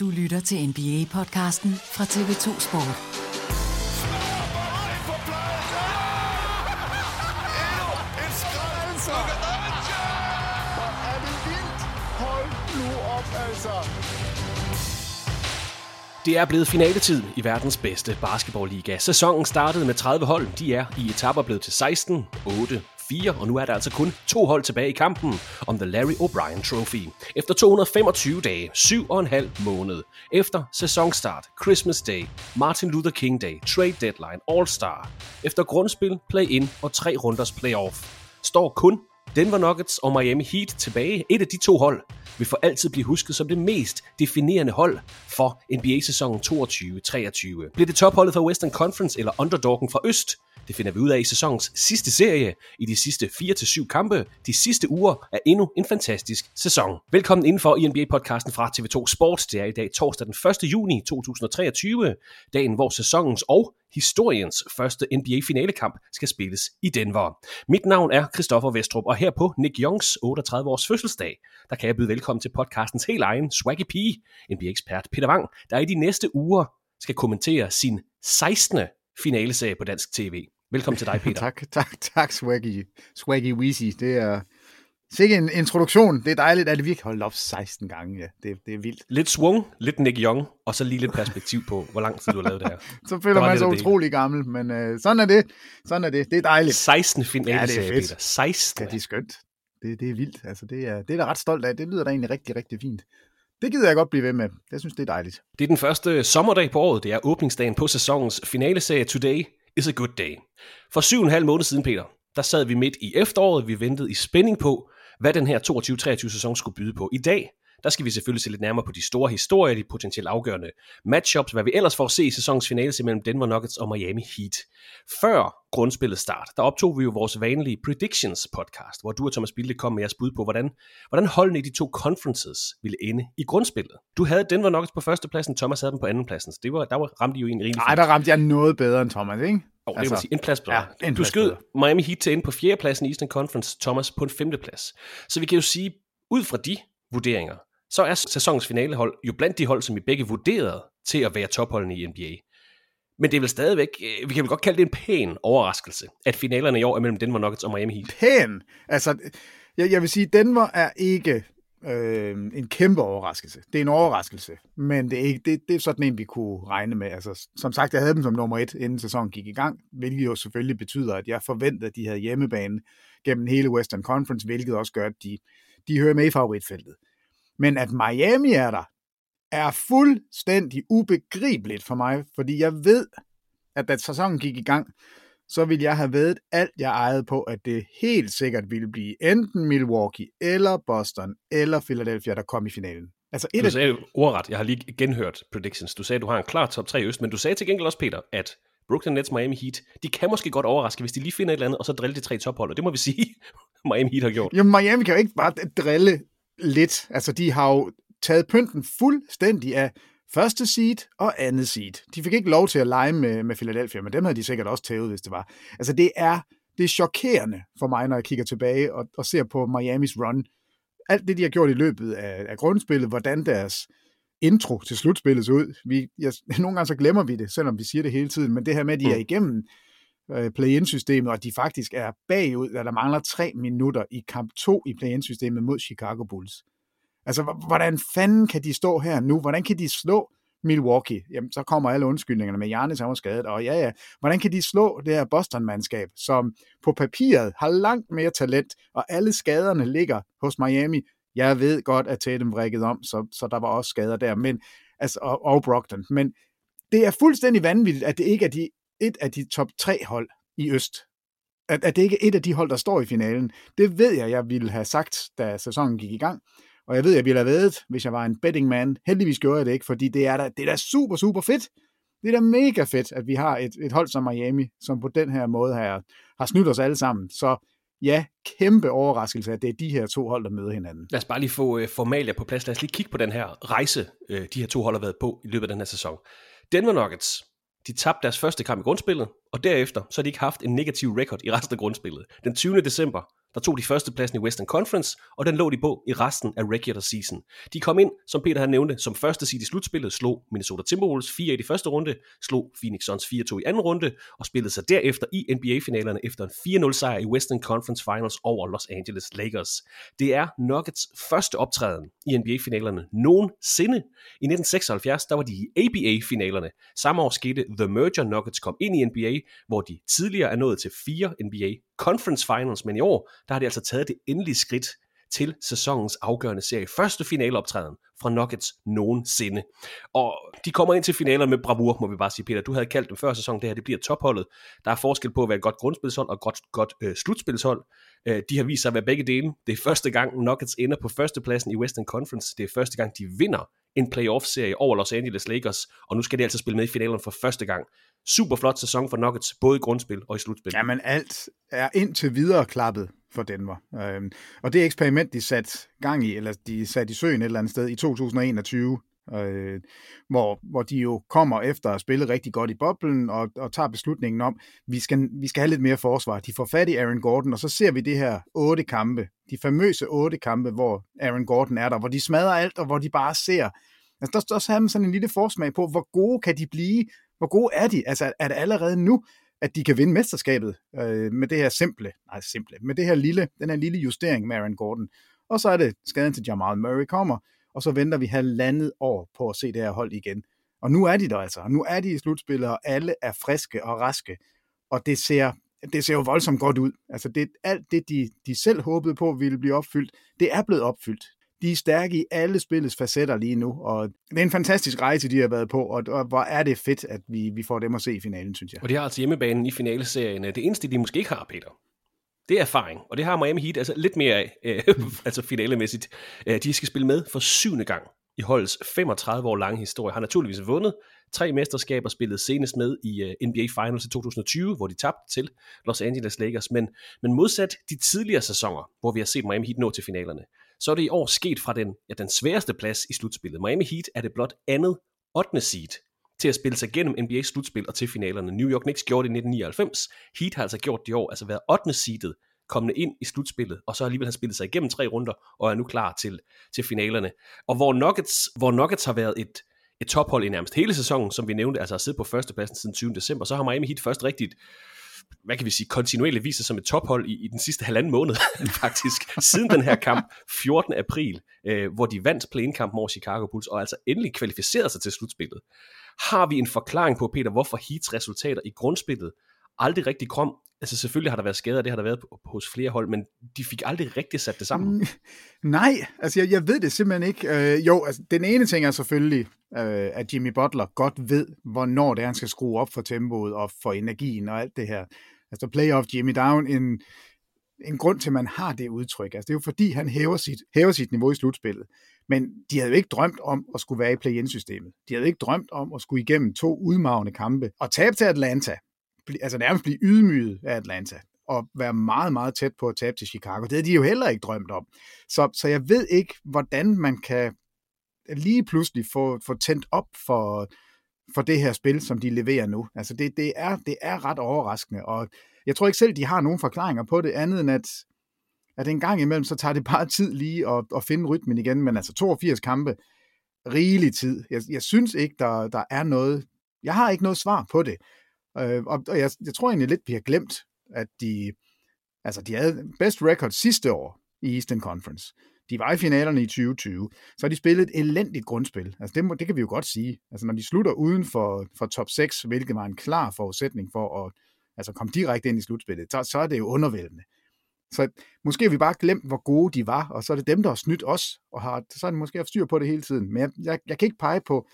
Du lytter til NBA-podcasten fra TV2 Sport. Det er blevet finaletid i verdens bedste basketballliga. Sæsonen startede med 30 hold. De er i etaper blevet til 16, 8, 4, og nu er der altså kun 2 hold tilbage i kampen om The Larry O'Brien Trophy. Efter 225 dage, 7,5 måned, efter sæsonstart, Christmas Day, Martin Luther King Day, Trade Deadline, All-Star, efter grundspil, play-in og 3 runders playoff, står kun Denver Nuggets og Miami Heat tilbage. Et af de 2 hold vil for altid blive husket som det mest definerende hold for NBA-sæsonen 22-23. Bliver det topholdet fra Western Conference eller underdoggen fra Øst? Det finder vi ud af i sæsonens sidste serie i de sidste 4-7 kampe. De sidste uger er endnu en fantastisk sæson. Velkommen indenfor i NBA-podcasten fra TV2 Sport. Det er i dag torsdag den 1. juni 2023, dagen hvor sæsonens og historiens første NBA-finalekamp skal spilles i Denver. Mit navn er Christoffer Vestrup, og her på Nick Youngs 38-års fødselsdag, der kan jeg byde velkommen til podcastens helt egen swaggy pige, NBA-ekspert Peter Wang, der i de næste uger skal kommentere sin 16. finaleserie på dansk tv. Velkommen til dig, Peter. tak, Swaggy Weezy. Det er sikkert en introduktion. Det er dejligt, at vi kan holde op 16 gange. Ja, det er vildt. Lidt swung, lidt Nick Young, og så lige lidt perspektiv på, hvor lang tid du har lavet det her. Så føler man sig utrolig gammel, men sådan er det. Sådan er det. Det er dejligt. 16 finaleserie, ja, Peter. 16. Ja, det er skønt. Det er vildt. Altså, det er da ret stolt af. Det lyder da egentlig rigtig, rigtig fint. Det gider jeg godt blive ved med. Jeg synes, det er dejligt. Det er den første sommerdag på året. Det er åbningsdagen på sæsonens finaleserie. Today is a good day. For 7,5 måneder siden, Peter, der sad vi midt i efteråret. Vi ventede i spænding på, hvad den her 22-23 sæson skulle byde på. I dag, der skal vi selvfølgelig se lidt nærmere på de store historier, de potentielt afgørende matchups, hvad vi ellers får at se i sæsonens finaleserie mellem Denver Nuggets og Miami Heat. Før grundspillets start, der optog vi jo vores vanlige Predictions podcast, hvor du og Thomas Bilde kom med jeres bud på, hvordan holdene i de 2 conferences ville ende i grundspillet. Du havde Denver Nuggets på førstepladsen, Thomas havde dem på andenpladsen. Ramte I jo en rimelig. Nej, der ramte jeg noget bedre end Thomas, ikke? Og det vil sige en plads bedre. Ja, en plads bedre. Du skød Miami Heat til inde på 4. pladsen i Eastern Conference, Thomas på en 5. plads. Så vi kan jo sige, ud fra de vurderinger, så er sæsonens finalehold jo blandt de hold, som vi begge vurderede til at være topholdene i NBA. Men det er vel stadigvæk, vi kan vel godt kalde det en pæn overraskelse, at finalerne i år er mellem Denver Nuggets og Miami Heat. Pæn? Altså, jeg vil sige, Denver er ikke en kæmpe overraskelse. Det er en overraskelse, men det er sådan en, vi kunne regne med. Altså, som sagt, jeg havde dem som nummer 1, inden sæsonen gik i gang, hvilket jo selvfølgelig betyder, at jeg forventede, at de havde hjemmebane gennem hele Western Conference, hvilket også gør, at de hører med i favoritfeltet. Men at Miami er der, er fuldstændig ubegribeligt for mig, fordi jeg ved, at da sæsonen gik i gang, så ville jeg have væddet alt, jeg ejede på, at det helt sikkert ville blive enten Milwaukee, eller Boston, eller Philadelphia, der kom i finalen. Altså, du sagde ordret, jeg har lige genhørt predictions. Du sagde, at du har en klar top 3 i øst, men du sagde til gengæld også, Peter, at Brooklyn Nets, Miami Heat, de kan måske godt overraske, hvis de lige finder et eller andet, og så driller de 3 tophold, og det må vi sige, Miami Heat har gjort. Jamen, Miami kan jo ikke bare drille lidt. Altså, de har jo taget pynten fuldstændig af første seed og andet seed. De fik ikke lov til at lege med Philadelphia, men dem havde de sikkert også tævet, hvis det var. Altså, det er chokerende for mig, når jeg kigger tilbage og ser på Miamis run. Alt det, de har gjort i løbet af grundspillet, hvordan deres intro til slutspillet så ud. Nogle gange så glemmer vi det, selvom vi siger det hele tiden, men det her med, at de er igennem play-in-systemet, og at de faktisk er bagud, og der mangler 3 minutter i kamp 2 i play-in-systemet mod Chicago Bulls. Altså, hvordan fanden kan de stå her nu? Hvordan kan de slå Milwaukee, jamen så kommer alle undskyldningerne med Giannis er skadet, og ja, hvordan kan de slå det her Boston-mandskab, som på papiret har langt mere talent, og alle skaderne ligger hos Miami. Jeg ved godt, at Tatum vrikkede om, så der var også skader der, men, altså, og Brogdon, men det er fuldstændig vanvittigt, at det ikke er et af de top 3 hold i Øst. At det ikke er et af de hold, der står i finalen. Det ved jeg ville have sagt, da sæsonen gik i gang. Og jeg ved, jeg ville have vedet, hvis jeg var en betting man. Heldigvis gjorde jeg det ikke, fordi det er da super, super fedt. Det er da mega fedt, at vi har et hold som Miami, som på den her måde har snydt os alle sammen. Så ja, kæmpe overraskelse, at det er de her to hold, der møder hinanden. Lad os bare lige få formalia på plads. Lad os lige kigge på den her rejse, de her to hold har været på i løbet af den her sæson. Denver Nuggets, de tabte deres første kamp i grundspillet, og derefter så har de ikke haft en negativ record i resten af grundspillet. Den 20. december, der tog de førstepladsen i Western Conference, og den lå de på i resten af regular season. De kom ind, som Peter havde nævnte, som første seed i slutspillet, slog Minnesota Timberwolves 4-1 i første runde, slog Phoenix Suns 4-2 i anden runde, og spillede sig derefter i NBA-finalerne efter en 4-0 sejr i Western Conference Finals over Los Angeles Lakers. Det er Nuggets første optræden i NBA-finalerne nogensinde. I 1976, der var de i ABA-finalerne. Samme år skete The Merger. Nuggets kom ind i NBA, hvor de tidligere er nået til 4 NBA-Conference Finals, men i år, der har de altså taget det endelige skridt til sæsonens afgørende serie. Første finaleoptræden fra Nuggets nogensinde. Og de kommer ind til finalerne med bravur, må vi bare sige, Peter. Du havde kaldt dem før sæsonen, det her det bliver topholdet. Der er forskel på at være et godt grundspilshold og et godt slutspilshold. De har vist sig at være begge dele. Det er første gang Nuggets ender på førstepladsen i Western Conference. Det er første gang, de vinder en playoff-serie over Los Angeles Lakers, og nu skal de altså spille med i finalen for første gang. Super flot sæson for Nuggets, både i grundspil og i slutspil. Jamen alt er indtil videre klappet for Denver. Og det eksperiment, de satte gang i, eller de satte i søen et eller andet sted i 2021, hvor de jo kommer efter at spille rigtig godt i boblen, og tager beslutningen om, vi skal have lidt mere forsvar. De får fat i Aaron Gordon, og så ser vi det her 8 kampe, de famøse 8 kampe, hvor Aaron Gordon er der, hvor de smadrer alt, og hvor de bare ser. Altså, der har man sådan en lille forsmag på, hvor gode kan de blive? Hvor gode er de? Altså, er det allerede nu, at de kan vinde mesterskabet med det her lille justering med Aaron Gordon? Og så er det skaden til Jamal Murray kommer, og så venter vi 1,5 år på at se det her hold igen. Og nu er de der altså. Nu er de i slutspillet, og alle er friske og raske. Og det ser jo voldsomt godt ud. Altså alt det, de selv håbede på ville blive opfyldt, det er blevet opfyldt. De er stærke i alle spillets facetter lige nu, og det er en fantastisk rejse, de har været på, og hvor er det fedt, at vi får dem at se i finalen, synes jeg. Og de har altså hjemmebanen i finaleserien. Det eneste, de måske ikke har, Peter, det er erfaring, og det har Miami Heat altså lidt mere af, altså finalemæssigt. De skal spille med for 7. gang i holdets 35 år lange historie. Har naturligvis vundet 3 mesterskaber, spillet senest med i NBA Finals i 2020, hvor de tabte til Los Angeles Lakers, men modsat de tidligere sæsoner, hvor vi har set Miami Heat nå til finalerne, så er det i år sket fra den sværeste plads i slutspillet. Miami Heat er det blot 8. seed til at spille sig gennem NBA's slutspil og til finalerne. New York Knicks gjorde det i 1999. Heat har altså gjort det i år, altså været 8. seedet kommende ind i slutspillet, og så alligevel har spillet sig igennem 3 runder, og er nu klar til finalerne. Og hvor Nuggets har været et tophold i nærmest hele sæsonen, som vi nævnte, altså har siddet på førstepladsen siden 20. december, så har Miami Heat først rigtigt, hvad kan vi sige, kontinuerligt vist sig som et tophold i den sidste 1,5 måned, faktisk, siden den her kamp, 14. april, hvor de vandt play-in-kampen over Chicago Bulls, og altså endelig kvalificerede sig til slutspillet. Har vi en forklaring på, Peter, hvorfor Heats resultater i grundspillet aldrig rigtig kom? Altså selvfølgelig har der været skader, det har der været hos flere hold, men de fik aldrig rigtig sat det sammen. Nej, altså jeg ved det simpelthen ikke. Jo, altså, den ene ting er selvfølgelig, at Jimmy Butler godt ved, hvornår det er, han skal skrue op for tempoet og for energien og alt det her. Altså playoff Jimmy Down, en grund til, at man har det udtryk. Altså det er jo fordi, han hæver sit niveau i slutspillet. Men de havde jo ikke drømt om at skulle være i play-in-systemet. De havde ikke drømt om at skulle igennem 2 udmarvende kampe og tabe til Atlanta. Altså nærmest blive ydmyget af Atlanta og være meget, meget tæt på at tabe til Chicago. Det havde de jo heller ikke drømt om. Så jeg ved ikke, hvordan man kan lige pludselig få tændt op for det her spil, som de leverer nu. Altså det er ret overraskende, og jeg tror ikke selv, de har nogen forklaringer på det, andet end at en gang imellem, så tager det bare tid lige at finde rytmen igen, men altså 82 kampe, rigelig tid. Jeg synes ikke, der er noget, jeg har ikke noget svar på det. Og jeg tror egentlig lidt, vi har glemt, at de havde best record sidste år i Eastern Conference. De var i finalerne i 2020. Så har de spillet et elendigt grundspil. Altså det kan vi jo godt sige. Altså når de slutter uden for top 6, hvilket var en klar forudsætning for at altså komme direkte ind i slutspillet, så er det jo undervældende. Så måske har vi bare glemt, hvor gode de var, og så er det dem, der har snydt os, og så har de måske haft styr på det hele tiden. Men jeg kan ikke pege på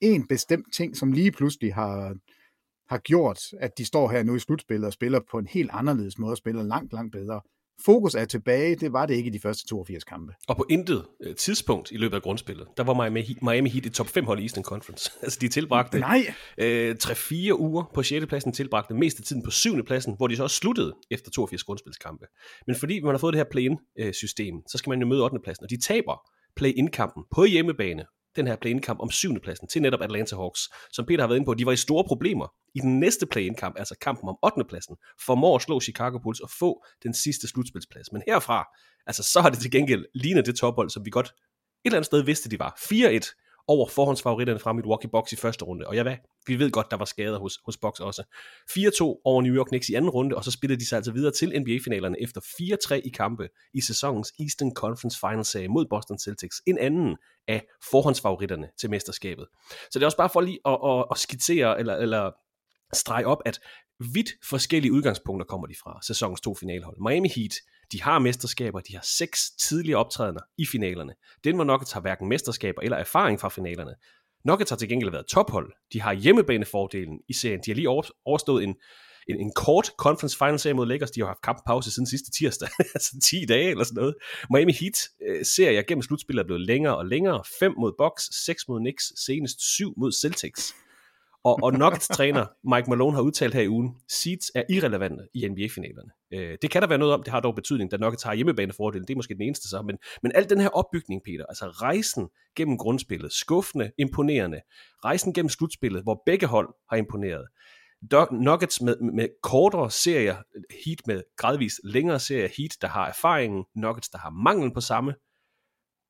en bestemt ting, som lige pludselig har gjort, at de står her nu i slutspillet og spiller på en helt anderledes måde og spiller langt, langt bedre. Fokus er tilbage, det var det ikke i de første 82 kampe. Og på intet tidspunkt i løbet af grundspillet, der var Miami Heat et top 5 hold i Eastern Conference. Altså de tilbragte 3-4 uger på 6. pladsen, tilbragte mest af tiden på 7. pladsen, hvor de så også sluttede efter 82 grundspilskampe. Men fordi man har fået det her play-in-system, så skal man jo møde 8. pladsen, og de taber play-in-kampen på hjemmebane, den her play-in-kamp om 7. pladsen til netop Atlanta Hawks, som Peter har været inde på. De var i store problemer i den næste play-in-kamp, altså kampen om 8. pladsen, formår at slå Chicago Bulls og få den sidste slutspilsplads. Men herfra, altså så har det til gengæld lignet det tophold, som vi godt et eller andet sted vidste, de var. 4-1 over forhåndsfavoritterne fra Milwaukee Bucks i første runde. Og vi ved godt, der var skader hos Bucks også. 4-2 over New York Knicks i anden runde, og så spillede de sig altså videre til NBA-finalerne efter 4-3 i kampe i sæsonens Eastern Conference Finals-serie mod Boston Celtics. En anden af forhåndsfavoritterne til mesterskabet. Så det er også bare for lige at skitsere eller streg op, at vidt forskellige udgangspunkter kommer de fra sæsonens to finalhold. Miami Heat, de har mesterskaber, de har 6 tidligere optrædener i finalerne. Denver Nuggets har hverken mesterskaber eller erfaring fra finalerne. Nuggets har til gengæld været tophold. De har hjemmebanefordelen i serien. De har lige overstået en kort conference final serie mod Lakers. De har haft kamppause siden sidste tirsdag, altså 10 dage eller sådan noget. Miami Heat serier gennem slutspillet er blevet længere og længere. 5 mod Bucks, 6 mod Knicks, senest 7 mod Celtics. Og Nuggets træner Mike Malone har udtalt her i ugen, seeds er irrelevante i NBA-finalerne. Det kan der være noget om, det har dog betydning, da Nuggets har hjemmebanefordelen, det er måske den eneste så, men al den her opbygning, Peter, altså rejsen gennem grundspillet, skuffende, imponerende, rejsen gennem slutspillet, hvor begge hold har imponeret, Nuggets med kortere serier, Heat med gradvist længere serier, Heat, der har erfaringen, Nuggets, der har manglen på samme.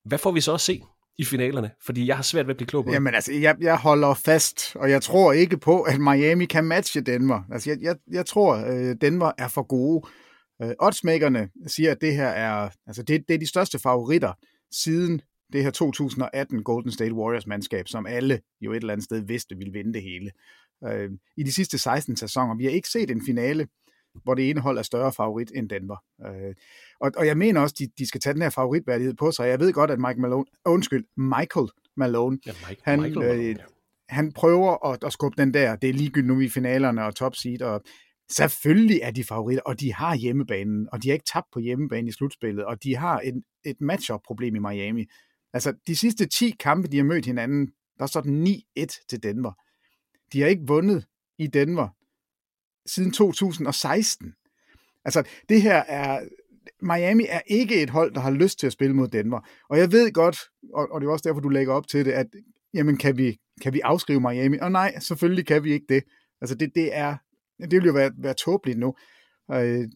Hvad får vi så at se i finalerne? Fordi jeg har svært ved at blive klog på det. Jamen altså, jeg holder fast, og jeg tror ikke på, at Miami kan matche Denver. Altså, jeg tror, Denver er for gode. Oddsmakerne siger, at det her er, altså, det er de største favoritter siden det her 2018 Golden State Warriors-mandskab, som alle jo et eller andet sted vidste ville vinde det hele. I de sidste 16 sæsoner, vi har ikke set en finale, hvor det ene hold er større favorit end Denver. Og jeg mener også, de skal tage den her favoritværdighed på sig. Jeg ved godt, at Michael Malone, han prøver at skubbe den der, det er ligegyldigt nu i finalerne og top seed, og selvfølgelig er de favoritter, og de har hjemmebanen, og de har ikke tabt på hjemmebanen i slutspillet, og de har et matchup-problem i Miami. Altså, de sidste 10 kampe, de har mødt hinanden, der står den 9-1 til Denver. De har ikke vundet i Denver siden 2016. Altså, det her er... Miami er ikke et hold, der har lyst til at spille mod Denver. Og jeg ved godt, og det er også derfor, du lægger op til det, at jamen, kan vi afskrive Miami? Og nej, selvfølgelig kan vi ikke det. Altså, det vil jo være tåbeligt nu.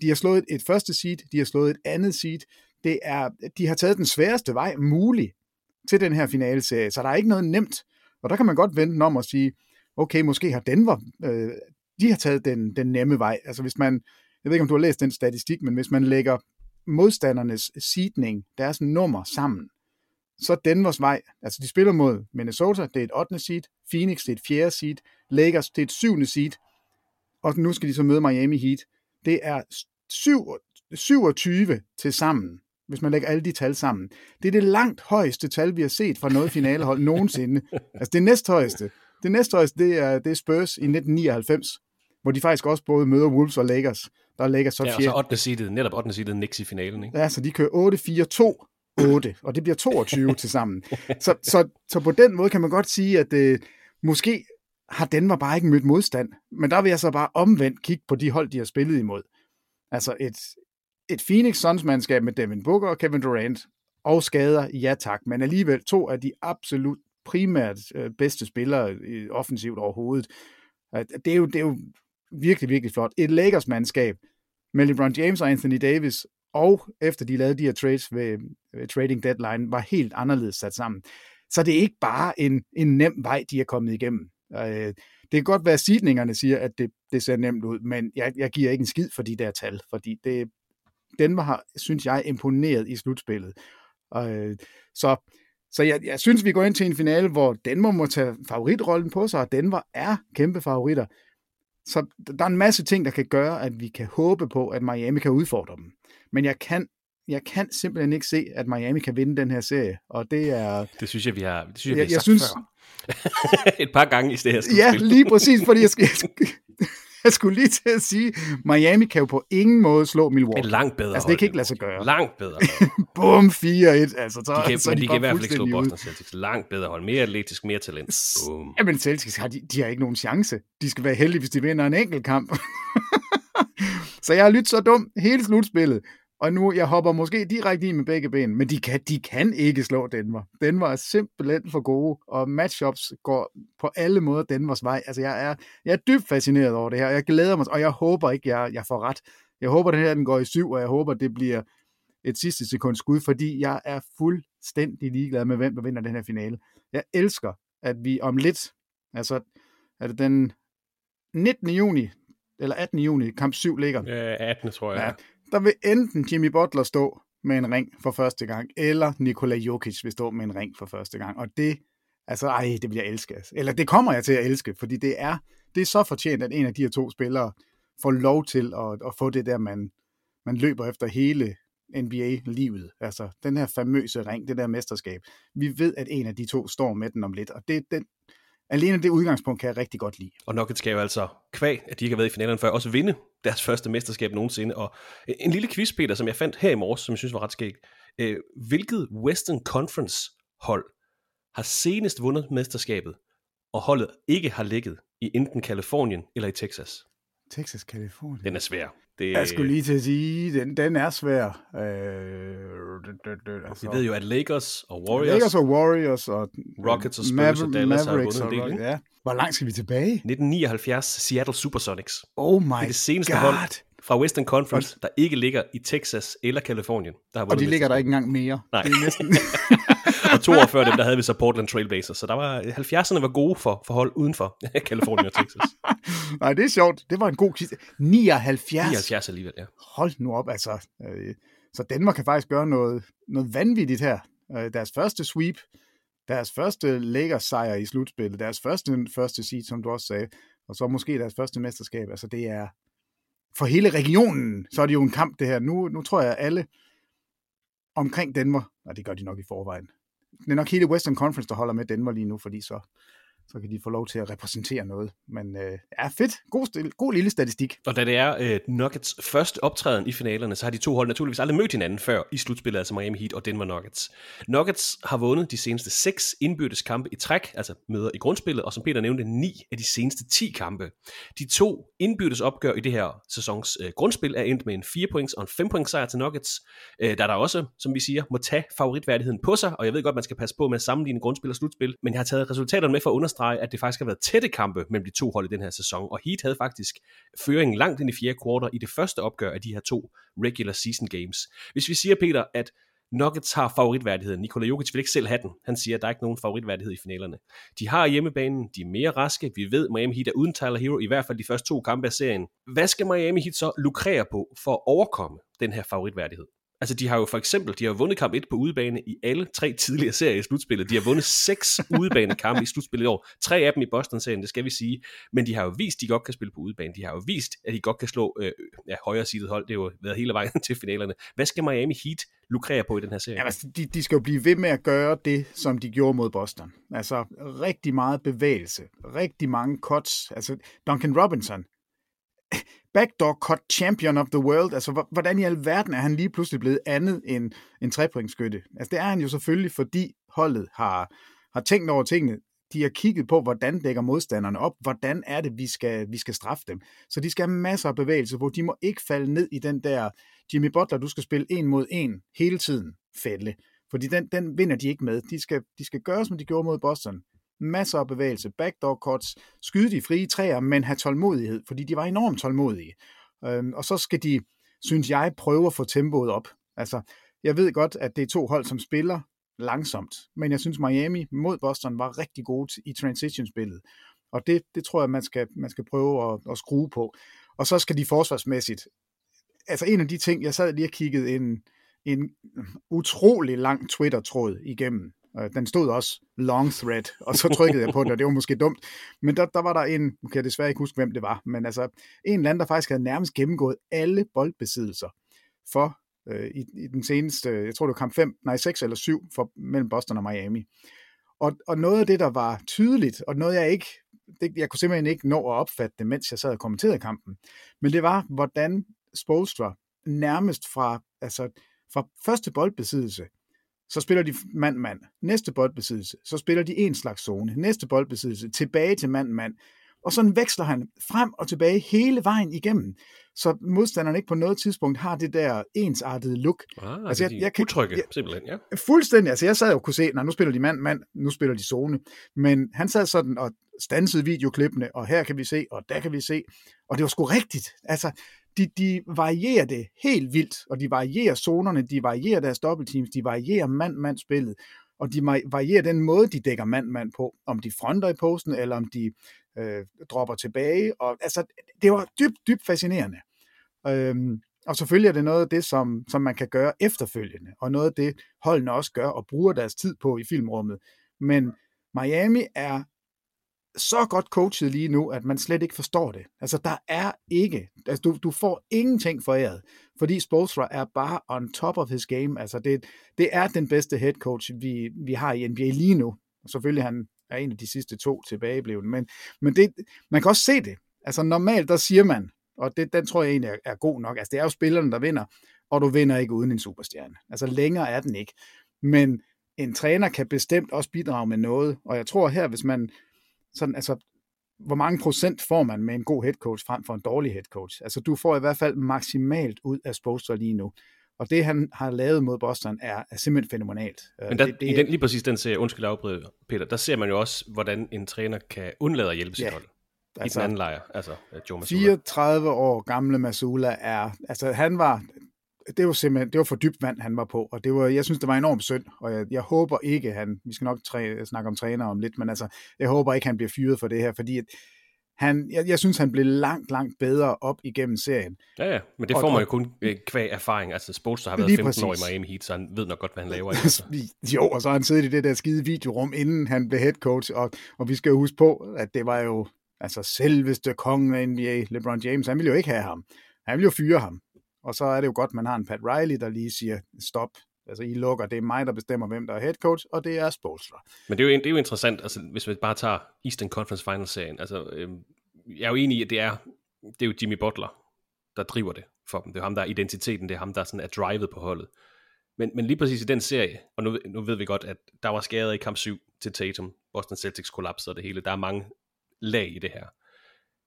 De har slået et første seed, de har slået et andet seed. De har taget den sværeste vej mulig til den her finaleserie, så der er ikke noget nemt. Og der kan man godt vente om at sige, okay, måske har Denver... de har taget den nemme vej. Altså hvis man, jeg ved ikke om du har læst den statistik, men hvis man lægger modstandernes seedning, deres nummer sammen, så Denvers vej, altså de spiller mod Minnesota, det er et 8. seed, Phoenix, det er et 4. seed, Lakers, det er et 7. seed, og nu skal de så møde Miami Heat. Det er 27 til sammen, hvis man lægger alle de tal sammen. Det er det langt højeste tal, vi har set fra noget finalehold nogensinde. Altså det næsthøjeste. Det næste år, det er Spurs i 1999, hvor de faktisk også både møder Wolves og Lakers. Der er Lakers så 4. Ja, og så 8. seedet Knicks i finalen, ikke? Ja, så de kører 8-4-2-8, og det bliver 22 til sammen. Så på den måde kan man godt sige, at måske har Denver bare ikke mødt modstand, men der vil jeg så bare omvendt kigge på de hold, de har spillet imod. Altså et Phoenix Suns-mandskab med Devin Booker og Kevin Durant, og skader, ja tak, men alligevel to af de absolut primært bedste spillere offensivt overhovedet. Det er jo virkelig, virkelig flot. Et Lakers-mandskab med LeBron James og Anthony Davis, og efter de lavede de her trades ved trading deadline, var helt anderledes sat sammen. Så det er ikke bare en nem vej, de er kommet igennem. Det kan godt være, at seedningerne siger, at det ser nemt ud, men jeg giver ikke en skid for de der tal, fordi Denver har, synes jeg, imponeret i slutspillet. Så jeg synes, vi går ind til en finale, hvor Denver må tage favoritrollen på sig, og Denver er kæmpe favoritter. Så der er en masse ting, der kan gøre, at vi kan håbe på, at Miami kan udfordre dem. Men jeg kan simpelthen ikke se, at Miami kan vinde den her serie, og det er... Det synes jeg, vi har sagt før. Et par gange i det her slutspil. Ja, lige præcis, fordi jeg skulle lige til at sige, Miami kan jo på ingen måde slå Milwaukee. Men langt bedre. Altså, det kan ikke lade sig gøre. Langt bedre. Bum, 4-1. Altså, de kan i hvert fald ikke slå Boston Celtics. Langt bedre hold. Mere atletisk, mere talent. Boom. Jamen, Celtics de har ikke nogen chance. De skal være heldige, hvis de vinder en enkelt kamp. Så jeg har lyttet så dumt hele slutspillet. Og nu, jeg hopper måske direkte i med begge ben, men de kan ikke slå Denver. Denver er simpelthen for gode, og matchups går på alle måder Denvers vej. Altså, jeg er dybt fascineret over det her, og jeg glæder mig, og jeg håber ikke, jeg får ret. Jeg håber, det her den går i 7, og jeg håber, det bliver et sidste sekund skud, fordi jeg er fuldstændig ligeglad med, hvem der vinder den her finale. Jeg elsker, at vi om lidt, altså er det den 19. juni, eller 18. juni, kamp 7 ligger. 18. tror jeg. Ja. Der vil enten Jimmy Butler stå med en ring for første gang, eller Nikola Jokic vil stå med en ring for første gang. Og det, altså, det vil jeg elske. Eller det kommer jeg til at elske, fordi det er så fortjent, at en af de her to spillere får lov til at få det der, man løber efter hele NBA-livet. Altså, den her famøse ring, det der mesterskab. Vi ved, at en af de to står med den om lidt, og alene det udgangspunkt kan jeg rigtig godt lide. Og Nuggets skal jo altså, kvæg, at de ikke har været i finalen før, også vinde deres første mesterskab nogensinde. Og en lille quiz, Peter, som jeg fandt her i morges, som jeg synes var ret skægt. Hvilket Western Conference hold har senest vundet mesterskabet, og holdet ikke har ligget i enten Californien eller i Texas? Texas, Californien? Den er svær. Jeg skulle lige til at sige, den er svær. Altså. Vi ved jo, at Lakers og Warriors og Rockets og Spurs og Dallas har vundet en del. Ja. Hvor langt skal vi tilbage? 1979 Seattle Supersonics. Oh my god. Det er det seneste hold fra Western Conference, der ikke ligger i Texas eller Californien. Og de ligger der ikke engang mere. Nej. Det er næsten... Og 42 dem, der havde vi så Portland Trailblazers. Så der var 70'erne var gode for hold uden for Californien og Texas. Nej, det er sjovt. Det var en god kiste. 79 alligevel, ja. Hold nu op, altså. Så Danmark kan faktisk gøre noget vanvittigt her. Deres første sweep, deres første Lakers-sejr i slutspillet, deres første seed, som du også sagde, og så måske deres første mesterskab. Altså, det er for hele regionen, så er det jo en kamp, det her. Nu tror jeg, alle omkring Danmark, og det gør de nok i forvejen, det er nok hele Western Conference, der holder med Denver lige nu, fordi så kan de få lov til at repræsentere noget. Men fedt. God lille statistik. Og da det er Nuggets første optræden i finalerne, så har de to hold naturligvis aldrig mødt hinanden før i slutspillet, altså Miami Heat og Denver Nuggets. Nuggets har vundet de seneste 6 indbyrdes kampe i træk, altså møder i grundspillet, og som Peter nævnte, 9 af de seneste 10 kampe. De 2 indbyrdes opgør i det her sæsons grundspil er endt med en 4-points og en 5-points sejr til Nuggets, der også, som vi siger, må tage favoritværdigheden på sig, og jeg ved godt, man skal passe på med at sammenligne grundspil og slutspil, men jeg har taget resultaterne med for at at det faktisk har været tætte kampe mellem de to hold i den her sæson, og Heat havde faktisk føringen langt ind i fjerde kvartal i det første opgør af de her 2 regular season games. Hvis vi siger, Peter, at Nuggets har favoritværdigheden, Nikola Jokic vil ikke selv have den, han siger, at der er ikke nogen favoritværdighed i finalerne. De har hjemmebanen, de er mere raske, vi ved, Miami Heat er uden Tyler Hero, i hvert fald de første 2 kampe af serien. Hvad skal Miami Heat så lukrere på for at overkomme den her favoritværdighed? Altså, de har jo for eksempel, de har vundet kamp 1 på udebane i alle 3 tidligere serier i slutspillet. De har vundet 6 udebanekampe i slutspillet i år. 3 af dem i Boston-serien, det skal vi sige. Men de har jo vist, at de godt kan spille på udebane. De har jo vist, at de godt kan slå højre sidet hold. Det har jo været hele vejen til finalerne. Hvad skal Miami Heat lukrere på i den her serie? Ja, altså, de skal jo blive ved med at gøre det, som de gjorde mod Boston. Altså, rigtig meget bevægelse. Rigtig mange cuts. Altså, Duncan Robinson. Backdoor cut champion of the world. Altså, hvordan i alverden er han lige pludselig blevet andet end en 3-pointsskytte? Altså, det er han jo selvfølgelig, fordi holdet har tænkt over tingene. De har kigget på, hvordan dækker modstanderne op. Hvordan er det, vi skal straffe dem? Så de skal have masser af bevægelse, hvor de må ikke falde ned i den der Jimmy Butler, du skal spille 1 mod 1 hele tiden fælde. Fordi den vinder de ikke med. De skal gøre, som de gjorde mod Boston. Masser af bevægelse, backdoor cuts, skyde de frie træer, men have tålmodighed, fordi de var enormt tålmodige. Og så skal de, synes jeg, prøve at få tempoet op. Altså, jeg ved godt, at det er 2 hold, som spiller langsomt, men jeg synes, Miami mod Boston var rigtig gode i transition-spillet. Og det tror jeg, man skal prøve at skrue på. Og så skal de forsvarsmæssigt. Altså, en af de ting, jeg sad lige og kiggede en en utrolig lang Twitter-tråd igennem. Den stod også long thread, og så trykkede jeg på det, og det var måske dumt. Men der var der en, nu kan jeg desværre ikke huske, hvem det var, men altså en eller anden, der faktisk havde nærmest gennemgået alle boldbesiddelser for i den seneste, jeg tror det var kamp 6 eller 7 mellem Boston og Miami. Og noget af det, der var tydeligt, og noget jeg kunne simpelthen ikke nå at opfatte det, mens jeg sad og kommenterede kampen, men det var, hvordan Spoelstra nærmest fra første boldbesiddelse, så spiller de mand-mand. Næste boldbesiddelse, så spiller de en slags zone. Næste boldbesiddelse, tilbage til mand-mand. Og sådan veksler han frem og tilbage hele vejen igennem. Så modstanderen ikke på noget tidspunkt har det der ensartede look. Altså, jeg kan utrygge, simpelthen, ja. Fuldstændig. Altså, jeg sad og kunne se, nej, nu spiller de mand-mand, nu spiller de zone. Men han sad sådan og stansede videoklippene, og her kan vi se, og der kan vi se. Og det var sgu rigtigt. Altså, de varierer det helt vildt, og de varierer zonerne, de varierer deres dobbeltteams, de varierer mand-mand-spillet, og de varierer den måde, de dækker mand-mand på, om de fronter i posten, eller om de dropper tilbage. Og, altså, det var dybt, dybt fascinerende. Og selvfølgelig er det noget af det, som man kan gøre efterfølgende, og noget af det, holdene også gør og bruger deres tid på i filmrummet. Men Miami er så godt coachet lige nu, at man slet ikke forstår det. Altså, der er ikke... Altså, du får ingenting foræret, fordi Spoelstra er bare on top of his game. Altså, det er den bedste head coach, vi har i NBA lige nu. Selvfølgelig han er en af de sidste 2 tilbageblevende, men det, man kan også se det. Altså, normalt, der siger man, og den tror jeg egentlig er god nok, altså, det er jo spillerne, der vinder, og du vinder ikke uden en superstjerne. Altså, længere er den ikke. Men en træner kan bestemt også bidrage med noget, og jeg tror her, hvis man... Sådan, altså, hvor mange procent får man med en god head coach frem for en dårlig head coach? Altså, du får i hvert fald maksimalt ud af Spoelstra lige nu. Og det, han har lavet mod Boston, er simpelthen fænomenalt. Men lige præcis den serie, undskyld afbryde, Peter, der ser man jo også, hvordan en træner kan undlade at hjælpe sit hold. Altså, i den anden lejr, altså Joe Mazzulla. 34 år gamle Mazzulla er... Altså, han var... Det var for dybt vand, han var på, og jeg synes, det var enormt synd, og jeg håber ikke, vi skal nok snakke om træner om lidt, men altså, jeg håber ikke, han bliver fyret for det her, fordi jeg synes, han blev langt, langt bedre op igennem serien. Ja, men det får man jo kun kvæg erfaring. Altså, Spoelstra har været 15 år i Miami Heat, så han ved nok godt, hvad han laver. Altså. Jo, og så har han siddet i det der skide videorum, inden han blev head coach, og vi skal jo huske på, at det var jo altså selveste kongen af NBA, LeBron James, han ville jo ikke have ham. Han ville jo fyre ham. Og så er det jo godt, man har en Pat Riley, der lige siger, stop, altså I lukker, det er mig, der bestemmer, hvem der er head coach, og det er Spoelstra. Men det er jo interessant, altså, hvis vi bare tager Eastern Conference Finals-serien, altså, jeg er jo enig i, at det er jo Jimmy Butler, der driver det for dem. Det er ham, der er identiteten, det er ham, der sådan er drivet på holdet. Men lige præcis i den serie, og nu ved vi godt, at der var skader i kamp 7 til Tatum, Boston Celtics kollapsede og det hele, der er mange lag i det her.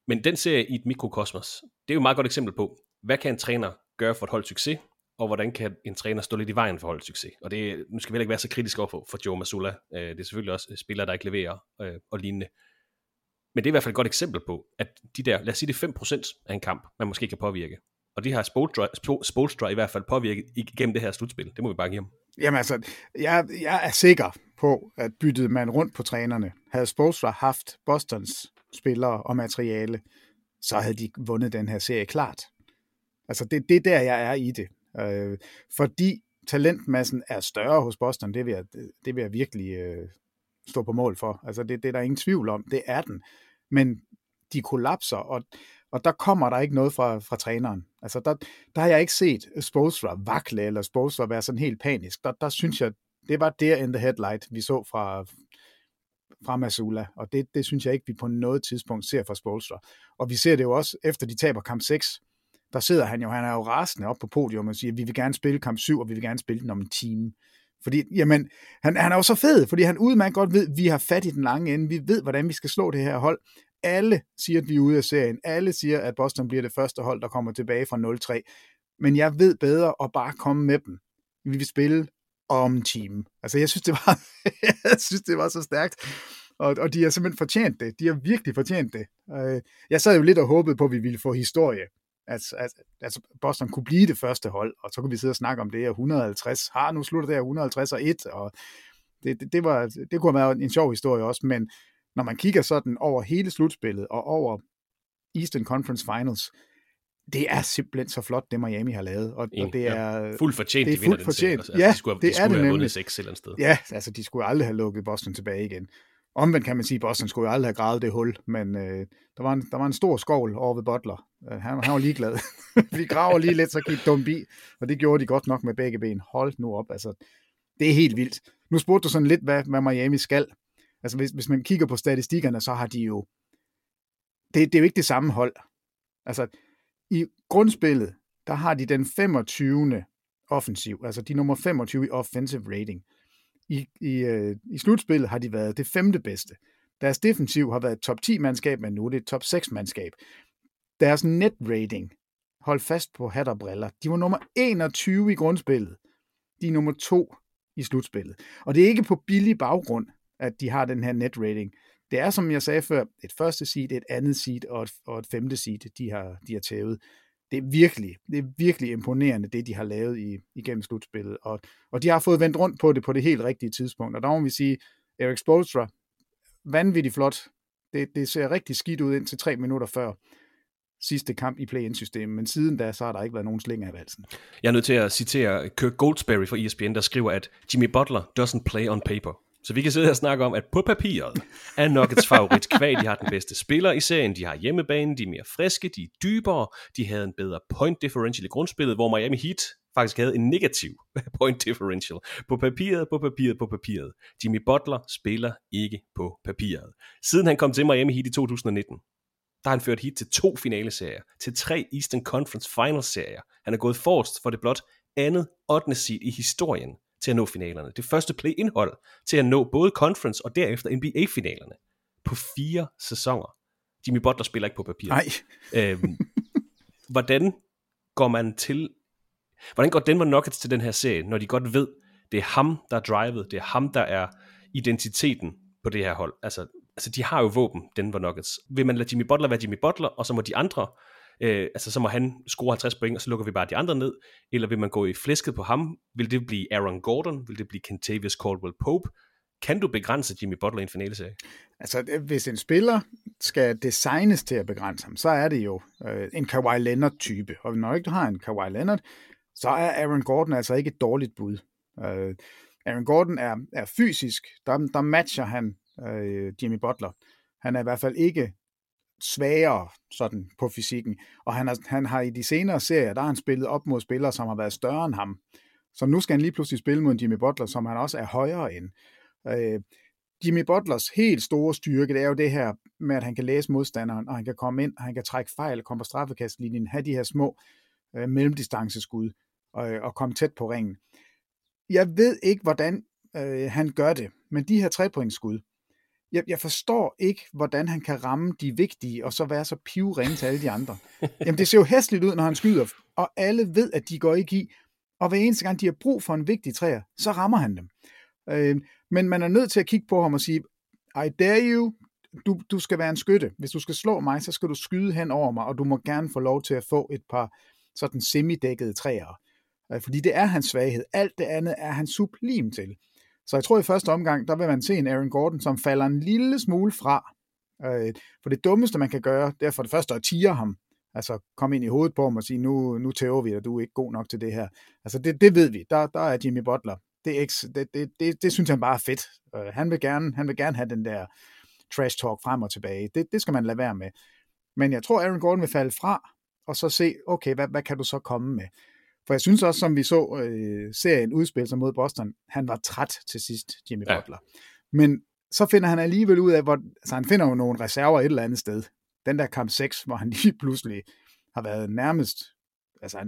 Men den serie i et mikrokosmos, det er jo et meget godt eksempel på, hvad kan en træner gøre for et hold succes, og hvordan kan en træner stå lidt i vejen for holdet succes? Og det, nu skal vi heller ikke være så kritisk overfor for Joe Mazzulla. Det er selvfølgelig også spillere, der ikke leverer og lignende. Men det er i hvert fald et godt eksempel på, at de der, lad os sige det 5% af en kamp, man måske kan påvirke. Og de har Spoelstra i hvert fald påvirket igennem det her slutspil. Det må vi bare give ham. Jamen altså, jeg er sikker på, at byttede man rundt på trænerne, havde Spoelstra haft Bostons spillere og materiale, så havde de vundet den her serie klart. Altså, det er der, jeg er i det. Fordi talentmassen er større hos Boston, det vil jeg virkelig stå på mål for. Altså, det er der ingen tvivl om. Det er den. Men de kollapser, og der kommer der ikke noget fra træneren. Altså, der har jeg ikke set Spoelstra vakle, eller Spoelstra være sådan helt panisk. Der synes jeg, det var der in the headlight, vi så fra Mazzulla, og det synes jeg ikke, vi på noget tidspunkt ser fra Spoelstra. Og vi ser det jo også, efter de taber kamp 6, der sidder han jo, han er jo rasende op på podium og siger, vi vil gerne spille kamp 7, og vi vil gerne spille den om en time. Fordi, jamen, han er jo så fed, fordi han udmærket godt ved, vi har fat i den lange ende, vi ved, hvordan vi skal slå det her hold. Alle siger, at vi er ude af serien. Alle siger, at Boston bliver det første hold, der kommer tilbage fra 0-3. Men jeg ved bedre at bare komme med dem. Vi vil spille om en time. Altså, jeg synes, det var så stærkt. Og de har simpelthen fortjent det. De har virkelig fortjent det. Jeg sad jo lidt og håbede på, at vi ville få historie. Altså Boston kunne blive det første hold, og så kunne vi sidde og snakke om det her 150. Nu slutter det her 151 og 1, og det kunne have været en sjov historie også, men når man kigger sådan over hele slutspillet og over Eastern Conference Finals, det er simpelthen så flot, det Miami har lavet. Og det er fuldt fortjent, det er fuldt fortjent. Altså, ja, de skulle have vundet 6 et eller andet sted. Ja, altså de skulle aldrig have lukket Boston tilbage igen. Omvendt kan man sige, at Boston skulle aldrig have gravet det hul, men der var en stor skovl over ved Butler. Han var ligeglad. Vi graver lige lidt, så gik dumt i, og det gjorde de godt nok med begge ben. Hold nu op, altså det er helt vildt. Nu spurgte du sådan lidt, hvad Miami skal. Altså hvis man kigger på statistikkerne, så har de jo... Det er jo ikke det samme hold. Altså i grundspillet, der har de den 25. offensiv, altså de nummer 25 i offensive rating. I slutspillet har de været det 5. bedste. Deres defensiv har været et top 10-mandskab, men nu er det et top 6-mandskab. Deres net rating, hold fast på hat og briller, de var nummer 21 i grundspillet. De er nummer 2 i slutspillet. Og det er ikke på billig baggrund, at de har den her net rating. Det er, som jeg sagde før, et første seed, et andet seed og et femte seed, de har tævet. Det er virkelig imponerende, det de har lavet igennem slutspillet. Og de har fået vendt rundt på det på det helt rigtige tidspunkt. Og der må vi sige, Erik Spoelstra, vanvittigt flot. Det ser rigtig skidt ud indtil 3 minutter før sidste kamp i play-in-systemet, men siden da, så har der ikke været nogen slinger af valsen. Jeg er nødt til at citere Kirk Goldsberry fra ESPN, der skriver, at Jimmy Butler doesn't play on paper. Så vi kan sidde her og snakke om, at på papiret er Nuggets favorit kvad. De har den bedste spiller i serien, de har hjemmebane, de er mere friske, de er dybere, de havde en bedre point differential i grundspillet, hvor Miami Heat faktisk havde en negativ point differential. På papiret. Jimmy Butler spiller ikke på papiret. Siden han kom til Miami Heat i 2019, der har han ført Heat til 2 finaleserier, til 3 Eastern Conference Finals-serier. Han er gået forrest for det blot andet 8. seed i historien til at nå finalerne. Det første play-in-hold til at nå både conference og derefter NBA-finalerne på 4 sæsoner. Jimmy Butler spiller ikke på papir. Nej. Hvordan går Denver Nuggets til den her serie, når de godt ved, det er ham, der er drivet, det er ham, der er identiteten på det her hold? Altså de har jo våben, Denver Nuggets. Vil man lade Jimmy Butler være Jimmy Butler, og så må de andre... så må han score 50 point, og så lukker vi bare de andre ned, eller vil man gå i flæsket på ham? Vil det blive Aaron Gordon? Vil det blive Kentavious Caldwell-Pope? Kan du begrænse Jimmy Butler i en finaleserie? Altså, hvis en spiller skal designes til at begrænse ham, så er det jo en Kawhi Leonard-type, og når ikke du har en Kawhi Leonard, så er Aaron Gordon altså ikke et dårligt bud. Aaron Gordon er fysisk, der matcher han Jimmy Butler. Han er i hvert fald ikke svagere sådan på fysikken, og han har i de senere serier, der har han spillet op mod spillere, som har været større end ham, så nu skal han lige pludselig spille mod Jimmy Butler, som han også er højere end. Jimmy Butlers helt store styrke, det er jo det her med, at han kan læse modstanderen, og han kan komme ind, han kan trække fejl, komme på straffekastlinjen, have de her små mellemdistanceskud, og komme tæt på ringen. Jeg ved ikke, hvordan han gør det, men de her 3-pointsskud, jeg forstår ikke, hvordan han kan ramme de vigtige, og så være så pivringe til alle de andre. Jamen, det ser jo hæsligt ud, når han skyder, og alle ved, at de går ikke i, og hver eneste gang, de har brug for en vigtig træer, så rammer han dem. Men man er nødt til at kigge på ham og sige, I dare you, du skal være en skytte. Hvis du skal slå mig, så skal du skyde hen over mig, og du må gerne få lov til at få et par sådan semidækkede træer. Fordi det er hans svaghed. Alt det andet er han sublim til. Så jeg tror i første omgang, der vil man se en Aaron Gordon, som falder en lille smule fra. For det dummeste, man kan gøre, det er for det første at tire ham. Altså komme ind i hovedet på ham og sige, nu tæver vi dig, du er ikke god nok til det her. Altså det ved vi, der er Jimmy Butler. Det synes han bare er fedt. Han vil gerne have den der trash talk frem og tilbage. Det skal man lade være med. Men jeg tror, Aaron Gordon vil falde fra, og så se, okay, hvad kan du så komme med? For jeg synes også, som vi så serien udspille sig mod Boston, han var træt til sidst, Jimmy Butler. Men så finder han alligevel ud af, så han finder jo nogle reserver et eller andet sted. Den der kamp 6, hvor han lige pludselig har været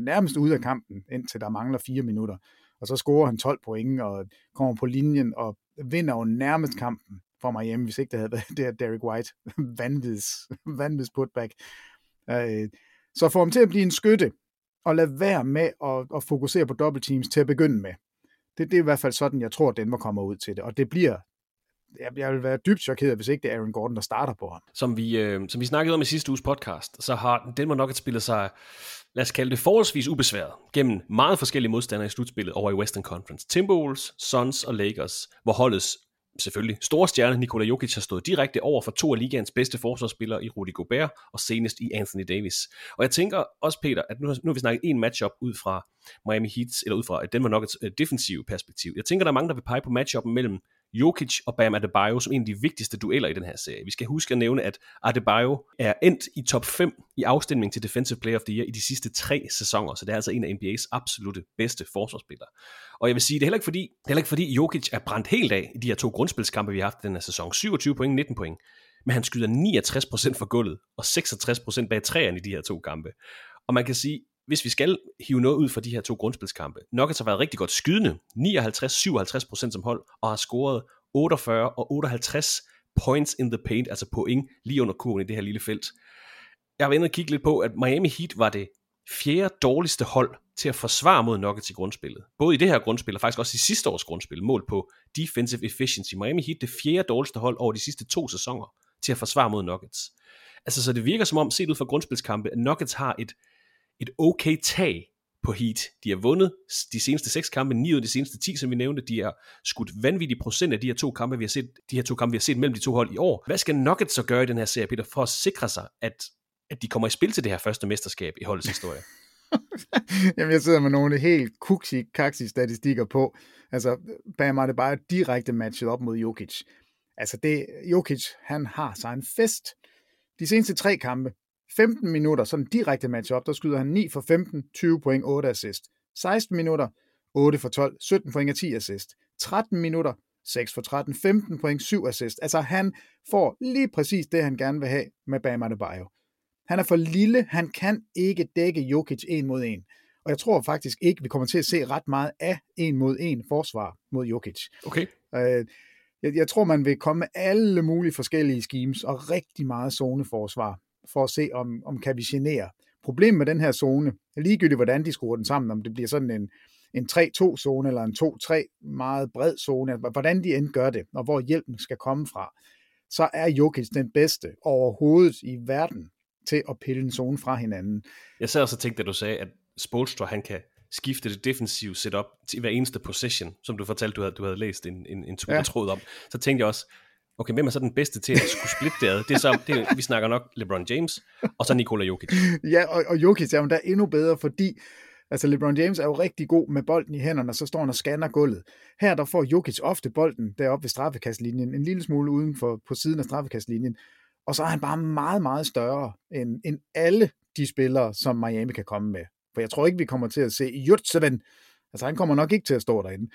nærmest ude af kampen, indtil der mangler 4 minutter. Og så scorer han 12 point og kommer på linjen og vinder jo nærmest kampen for Miami, hvis ikke det havde været det her Derrick White vanvids putback. Så får ham til at blive en skytte, og lade være med at fokusere på dobbeltteams til at begynde med. Det er i hvert fald sådan, jeg tror, at Denver kommer ud til det. Og det bliver... Jeg vil være dybt chokeret, hvis ikke det er Aaron Gordon, der starter på ham. Som vi snakkede om i sidste uges podcast, så har Denver Nuggets spillet sig, lad os kalde det forholdsvis ubesværet, gennem meget forskellige modstandere i slutspillet over i Western Conference. Timberwolves, Suns og Lakers, hvor holdets selvfølgelig store stjerne Nikola Jokic har stået direkte over for to af ligaens bedste forsvarsspillere i Rudy Gobert og senest i Anthony Davis. Og jeg tænker også, Peter, at nu har vi snakket en matchup ud fra Miami Heats, eller ud fra Denver Nuggets defensive perspektiv. Jeg tænker, der er mange, der vil pege på matchupen mellem Jokic og Bam Adebayo som en af de vigtigste dueller i den her serie. Vi skal huske at nævne, at Adebayo er endt i top 5 i afstemning til Defensive Player of the Year i de sidste 3 sæsoner, så det er altså en af NBA's absolutte bedste forsvarsspillere. Og jeg vil sige, det er heller ikke fordi Jokic er brændt helt af i de her to grundspilskampe, vi har haft i den her sæson. 27 point, 19 point. Men han skyder 69% fra gulvet og 66% bag træerne i de her to kampe. Og man kan sige, hvis vi skal hive noget ud fra de her to grundspilskampe, Nuggets har været rigtig godt skydende, 59-57% som hold, og har scoret 48 og 58 points in the paint, altså point lige under kurven i det her lille felt. Jeg har været inde og kigge lidt på, at Miami Heat var det 4. dårligste hold til at forsvare mod Nuggets i grundspillet. Både i det her grundspil, og faktisk også i sidste års grundspil, målt på defensive efficiency. Miami Heat det 4. dårligste hold over de sidste 2 sæsoner til at forsvare mod Nuggets. Altså, så det virker som om, set ud fra grundspilskampe, at Nuggets har et okay tag på Heat. De har vundet de seneste 6 kampe, 9 ud af de seneste 10, som vi nævnte. De har skudt vanvittige procent af de her to kampe, vi har set mellem de to hold i år. Hvad skal Nuggets så gøre i den her serie, Peter, for at sikre sig, at de kommer i spil til det her første mesterskab i holdets historie? Jamen, jeg sidder med nogle helt kuksi-kaksi statistikker på. Altså, Bam Adebayo er direkte matchet op mod Jokic. Altså, Jokic, han har sig en fest. De seneste 3 kampe, 15 minutter, sådan direkte match-up, der skyder han 9 for 15, 20 point, 8 assist. 16 minutter, 8 for 12, 17 point og 10 assist. 13 minutter, 6 for 13, 15 point, 7 assist. Altså, han får lige præcis det, han gerne vil have med Bam Adebayo. Han er for lille, han kan ikke dække Jokic 1 mod 1. Og jeg tror faktisk ikke, vi kommer til at se ret meget af 1 mod 1 forsvar mod Jokic. Okay. Jeg tror, man vil komme med alle mulige forskellige schemes og rigtig meget zoneforsvar, for at se, om kan vi genere. Problemet med den her zone, ligegyldigt hvordan de skruer den sammen, om det bliver sådan en 3-2-zone eller en 2-3 meget bred zone, hvordan de end gør det, og hvor hjælpen skal komme fra, så er Jokic den bedste overhovedet i verden til at pille en zone fra hinanden. Jeg sad også og tænkte, at du sagde, at Spoelstra, han kan skifte det defensive setup til hver eneste possession, som du fortalte, du havde læst en tråd om. Så tænkte jeg også, okay, hvem er så den bedste til at skulle splitte det ad? Vi snakker nok LeBron James, og så Nikola Jokic. Ja, og Jokic er jo der endnu bedre, fordi altså LeBron James er jo rigtig god med bolden i hænderne, og så står han og scanner gulvet. Her der får Jokic ofte bolden deroppe ved straffekastlinjen, en lille smule uden for på siden af straffekastlinjen, og så er han bare meget, meget større end alle de spillere, som Miami kan komme med. For jeg tror ikke, vi kommer til at se Jutseven. Altså han kommer nok ikke til at stå derinde.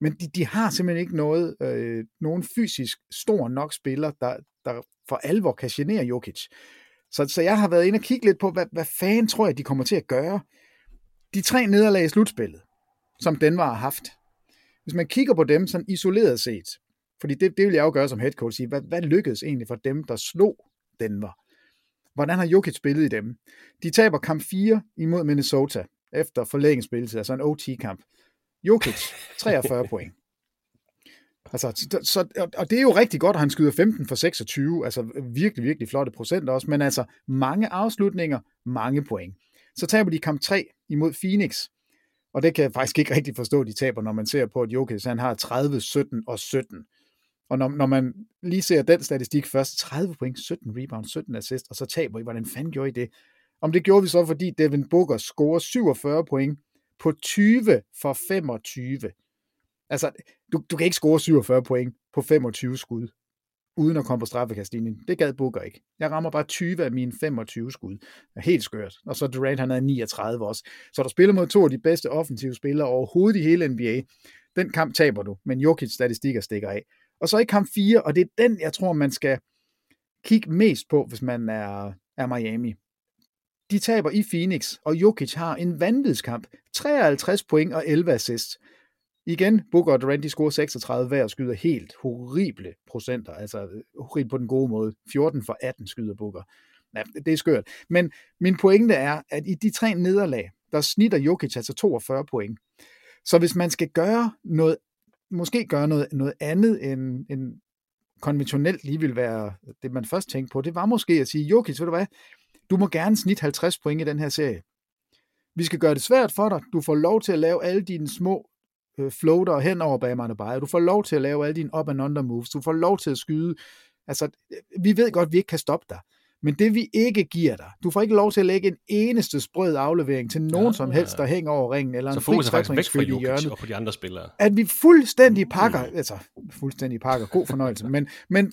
Men de har simpelthen ikke nogen fysisk stor nok spiller, der for alvor kan genere Jokic. Så jeg har været inde og kigge lidt på, hvad fanden tror jeg, de kommer til at gøre. De 3 nederlag i slutspillet, som Denver har haft. Hvis man kigger på dem sådan isoleret set, fordi det vil jeg jo gøre som head coach, sige, hvad lykkedes egentlig for dem, der slog Denver? Hvordan har Jokic spillet i dem? De taber kamp 4 imod Minnesota, efter forlænget spilletid, altså en OT-kamp. Jokic, 43 point. Altså, og det er jo rigtig godt, at han skyder 15 for 26, altså virkelig, virkelig flotte procent også, men altså mange afslutninger, mange point. Så taber de kamp 3 imod Phoenix, og det kan jeg faktisk ikke rigtig forstå, de taber, når man ser på, at Jokic han har 30, 17 og 17. Og når man lige ser den statistik først, 30 point, 17 rebound, 17 assist, og så taber I, hvordan fanden gjorde I det? Om det gjorde vi så, fordi Devin Booker scorer 47 point, på 20 for 25. Altså, du kan ikke score 47 point på 25 skud, uden at komme på straffekastlinjen. Det gad Booker ikke. Jeg rammer bare 20 af mine 25 skud. Helt skørt. Og så Durant, han havde 39 også. Så der spiller mod 2 af de bedste offensive spillere overhovedet i hele NBA. Den kamp taber du, men Jokic statistikker stikker af. Og så i kamp 4, og det er den, jeg tror, man skal kigge mest på, hvis man er Miami. De taber i Phoenix, og Jokic har en vanvidskamp. 53 point og 11 assist. Igen, Booker og Durant, de scorer 36 hver og skyder helt horrible procenter. Altså horrible på den gode måde. 14 for 18 skyder Booker. Ja, det er skørt. Men min pointe er, at i de 3 nederlag, der snitter Jokic altså 42 point. Så hvis man skal gøre noget, måske gøre noget andet end konventionelt lige vil være det, man først tænkte på, det var måske at sige, Jokic, ved du hvad? Du må gerne snitte 50 point i den her serie. Vi skal gøre det svært for dig. Du får lov til at lave alle dine små floater hen over Bam Adebayo. Du får lov til at lave alle dine up-and-under moves. Du får lov til at skyde. Altså, vi ved godt, at vi ikke kan stoppe dig. Men det vi ikke giver dig, du får ikke lov til at lægge en eneste sprød aflevering til nogen som helst, der hænger over ringen, eller så en fokus er faktisk væk fra Jokic og på de andre spillere. At vi fuldstændig pakker, altså fuldstændig pakker, god fornøjelse, men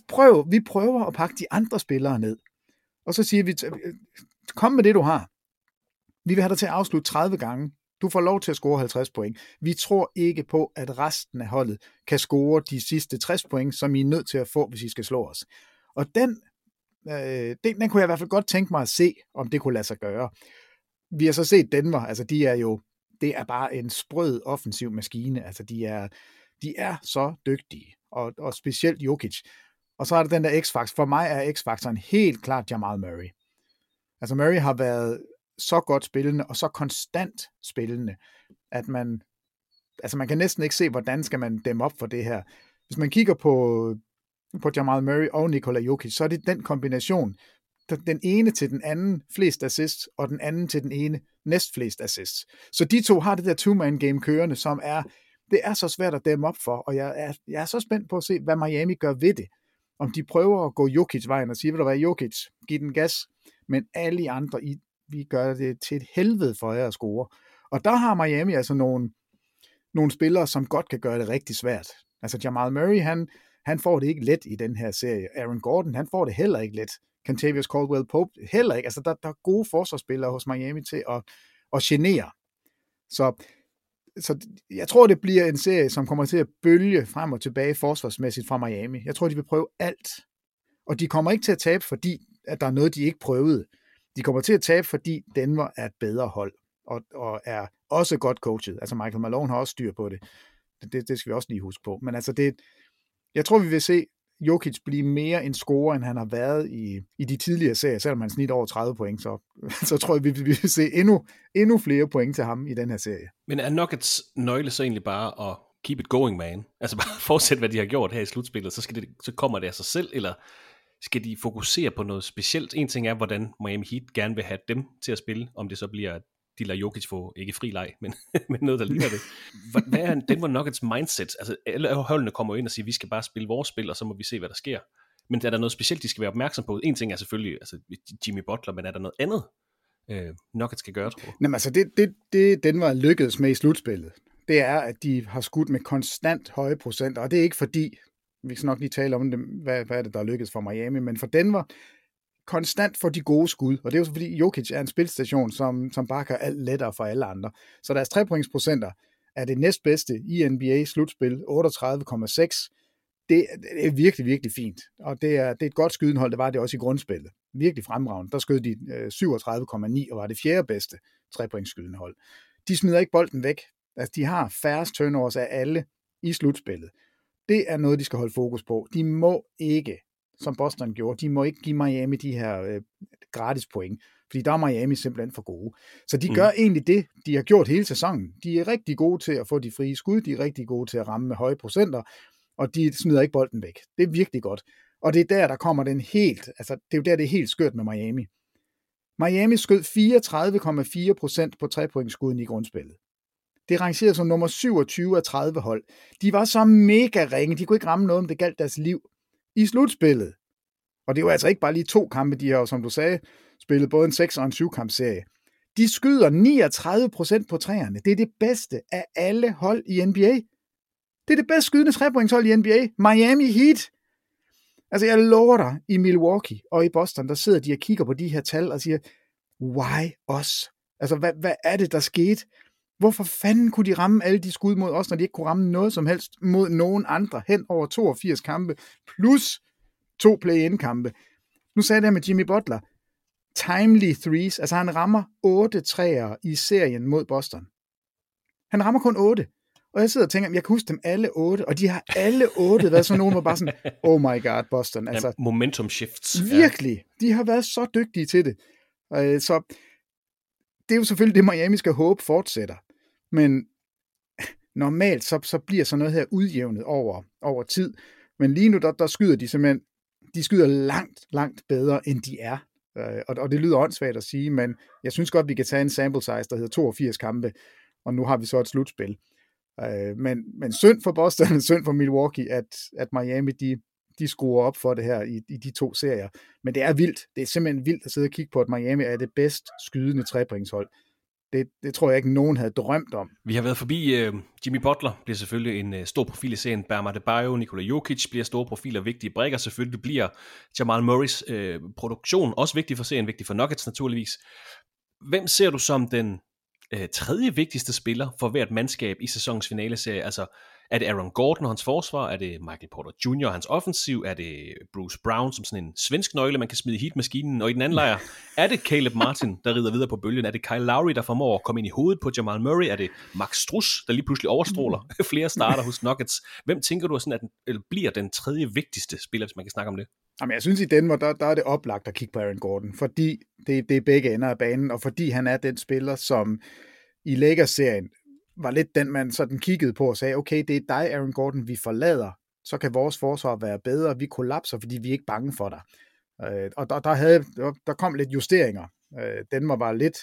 vi prøver at pakke de andre spillere ned. Og så siger vi, kom med det du har. Vi vil have dig til at afslutte 30 gange. Du får lov til at score 50 point. Vi tror ikke på, at resten af holdet kan score de sidste 60 point, som I er nødt til at få, hvis I skal slå os. Og den kunne jeg i hvert fald godt tænke mig at se, om det kunne lade sig gøre. Vi har så set Denver, altså det er bare en sprød offensiv maskine, altså de er så dygtige, og specielt Jokic. Og så er det den der X-faktor. For mig er X-faktoren helt klart Jamal Murray. Altså Murray har været så godt spillende, og så konstant spillende, at man kan næsten ikke se, hvordan skal man dæmme op for det her. Hvis man kigger på Jamal Murray og Nikola Jokic, så er det den kombination, den ene til den anden flest assists, og den anden til den ene næst flest assists. Så de to har det der two-man game kørende, som det er så svært at dæmme op for, og jeg er så spændt på at se, hvad Miami gør ved det. Om de prøver at gå Jokic-vejen og sige, vil du være Jokic, giv den gas, men alle de andre, vi gør det til et helvede for jer at score. Og der har Miami altså nogle spillere, som godt kan gøre det rigtig svært. Altså Jamal Murray, han får det ikke let i den her serie. Aaron Gordon, han får det heller ikke let. Kentavious Caldwell-Pope heller ikke. Altså, der er gode forsvarsspillere hos Miami til at genere. Så jeg tror, det bliver en serie, som kommer til at bølge frem og tilbage forsvarsmæssigt fra Miami. Jeg tror, de vil prøve alt. Og de kommer ikke til at tabe, fordi at der er noget, de ikke prøvede. De kommer til at tabe, fordi Denver er et bedre hold, og er også godt coachet. Altså, Michael Malone har også styr på det. Det skal vi også lige huske på. Men altså, jeg tror, vi vil se Jokic blive mere en scorer, end han har været i de tidligere serier, selvom han snit over 30 point, så tror jeg, vi vil se endnu flere point til ham i den her serie. Men er Nuggets nøgle så egentlig bare at keep it going, man? Altså bare fortsætte, hvad de har gjort her i slutspillet, så kommer det af sig selv, eller skal de fokusere på noget specielt? En ting er, hvordan Miami Heat gerne vil have dem til at spille, om det så bliver, at de lader Jokic få, ikke fri leg, men noget, der ligner det. Hvad er Denver Nuggets mindset? Altså, alle holdene kommer ind og siger, vi skal bare spille vores spil, og så må vi se, hvad der sker. Men er der noget specielt, de skal være opmærksom på? En ting er selvfølgelig altså Jimmy Butler, men er der noget andet, Nuggets skal gøre, tror jeg? Jamen altså, det Denver lykkedes med i slutspillet, det er, at de har skudt med konstant høje procenter, og det er ikke fordi, vi skal nok lige tale om det, hvad er det, der er lykkedes for Miami, men for Denver, konstant for de gode skud, og det er jo så fordi Jokic er en spilstation, som bare gør alt lettere for alle andre. Så deres 3-pointsprocenter er det næstbedste i NBA-slutspil, 38,6. Det er virkelig, virkelig fint, og det er et godt skydenhold, det var det også i grundspillet. Virkelig fremragende. Der skød de 37,9 og var det fjerde bedste 3-pointsskydenhold. De smider ikke bolden væk. Altså, de har færrest turnovers af alle i slutspillet. Det er noget, de skal holde fokus på. De må ikke, som Boston gjorde, de må ikke give Miami de her gratis point, fordi der er Miami simpelthen for gode. Så de gør egentlig det, de har gjort hele sæsonen. De er rigtig gode til at få de frie skud, de er rigtig gode til at ramme med høje procenter, og de smider ikke bolden væk. Det er virkelig godt. Og det er der kommer den helt, altså det er jo der, det er helt skørt med Miami. Miami skød 34,4% på 3-pointskuden i grundspillet. Det rangerede som nummer 27 af 30 hold. De var så mega ringe, de kunne ikke ramme noget, om det galt deres liv. I slutspillet, og det var altså ikke bare lige to kampe, de har, som du sagde, spillet både en 6- og en 7-kampserie. De skyder 39% på træerne. Det er det bedste af alle hold i NBA. Det er det bedst skydende 3-pointshold i NBA. Miami Heat. Altså, jeg lover dig, i Milwaukee og i Boston, der sidder de og kigger på de her tal og siger, why us? Altså, hvad er det, der skete? Hvorfor fanden kunne de ramme alle de skud mod os, når de ikke kunne ramme noget som helst mod nogen andre hen over 82 kampe, plus 2 play-in-kampe? Nu sagde jeg med Jimmy Butler. Timely threes. Altså, han rammer 8 træer i serien mod Boston. Han rammer kun 8. Og jeg sidder og tænker, jeg kan huske dem alle 8, og de har alle 8 været sådan nogen, hvor bare sådan, oh my god, Boston. Altså, ja, momentum shifts. Virkelig. Ja. De har været så dygtige til det. Så det er jo selvfølgelig det, Miami skal håbe fortsætter. Men normalt, så bliver sådan noget her udjævnet over tid. Men lige nu, der skyder de simpelthen, de skyder langt, langt bedre, end de er. Og det lyder åndssvagt at sige, men jeg synes godt, vi kan tage en sample size, der hedder 82 kampe, og nu har vi så et slutspil. Men synd for Boston, synd for Milwaukee, at Miami de skruer op for det her i de to serier. Men det er vildt. Det er simpelthen vildt at sidde og kigge på, at Miami er det bedst skydende trepointshold. Det tror jeg ikke, nogen havde drømt om. Vi har været forbi Jimmy Butler, bliver selvfølgelig en stor profil i serien. Bam Adebayo, Nikola Jokic bliver store profiler, vigtige brækker. Selvfølgelig bliver Jamal Murrays produktion også vigtig for serien, vigtig for Nuggets naturligvis. Hvem ser du som den tredje vigtigste spiller for hvert mandskab i sæsonens finaleserie? Altså, er det Aaron Gordon og hans forsvar? Er det Michael Porter Jr. og hans offensiv? Er det Bruce Brown som sådan en svensk nøgle, man kan smide i hitmaskinen? Og i den anden lejr, er det Caleb Martin, der rider videre på bølgen? Er det Kyle Lowry, der formår at komme ind i hovedet på Jamal Murray? Er det Max Strus, der lige pludselig overstråler flere starter hos Nuggets? Hvem tænker du sådan, at bliver den tredje vigtigste spiller, hvis man kan snakke om det? Jamen, jeg synes i Denver, der er det oplagt at kigge på Aaron Gordon, fordi det er begge ender af banen, og fordi han er den spiller, som i Lakers-serien var lidt den, man sådan kiggede på og sagde, okay, det er dig, Aaron Gordon, vi forlader, så kan vores forsvar være bedre, vi kollapser, fordi vi er ikke bange for dig. Og der kom lidt justeringer. Denver var lidt,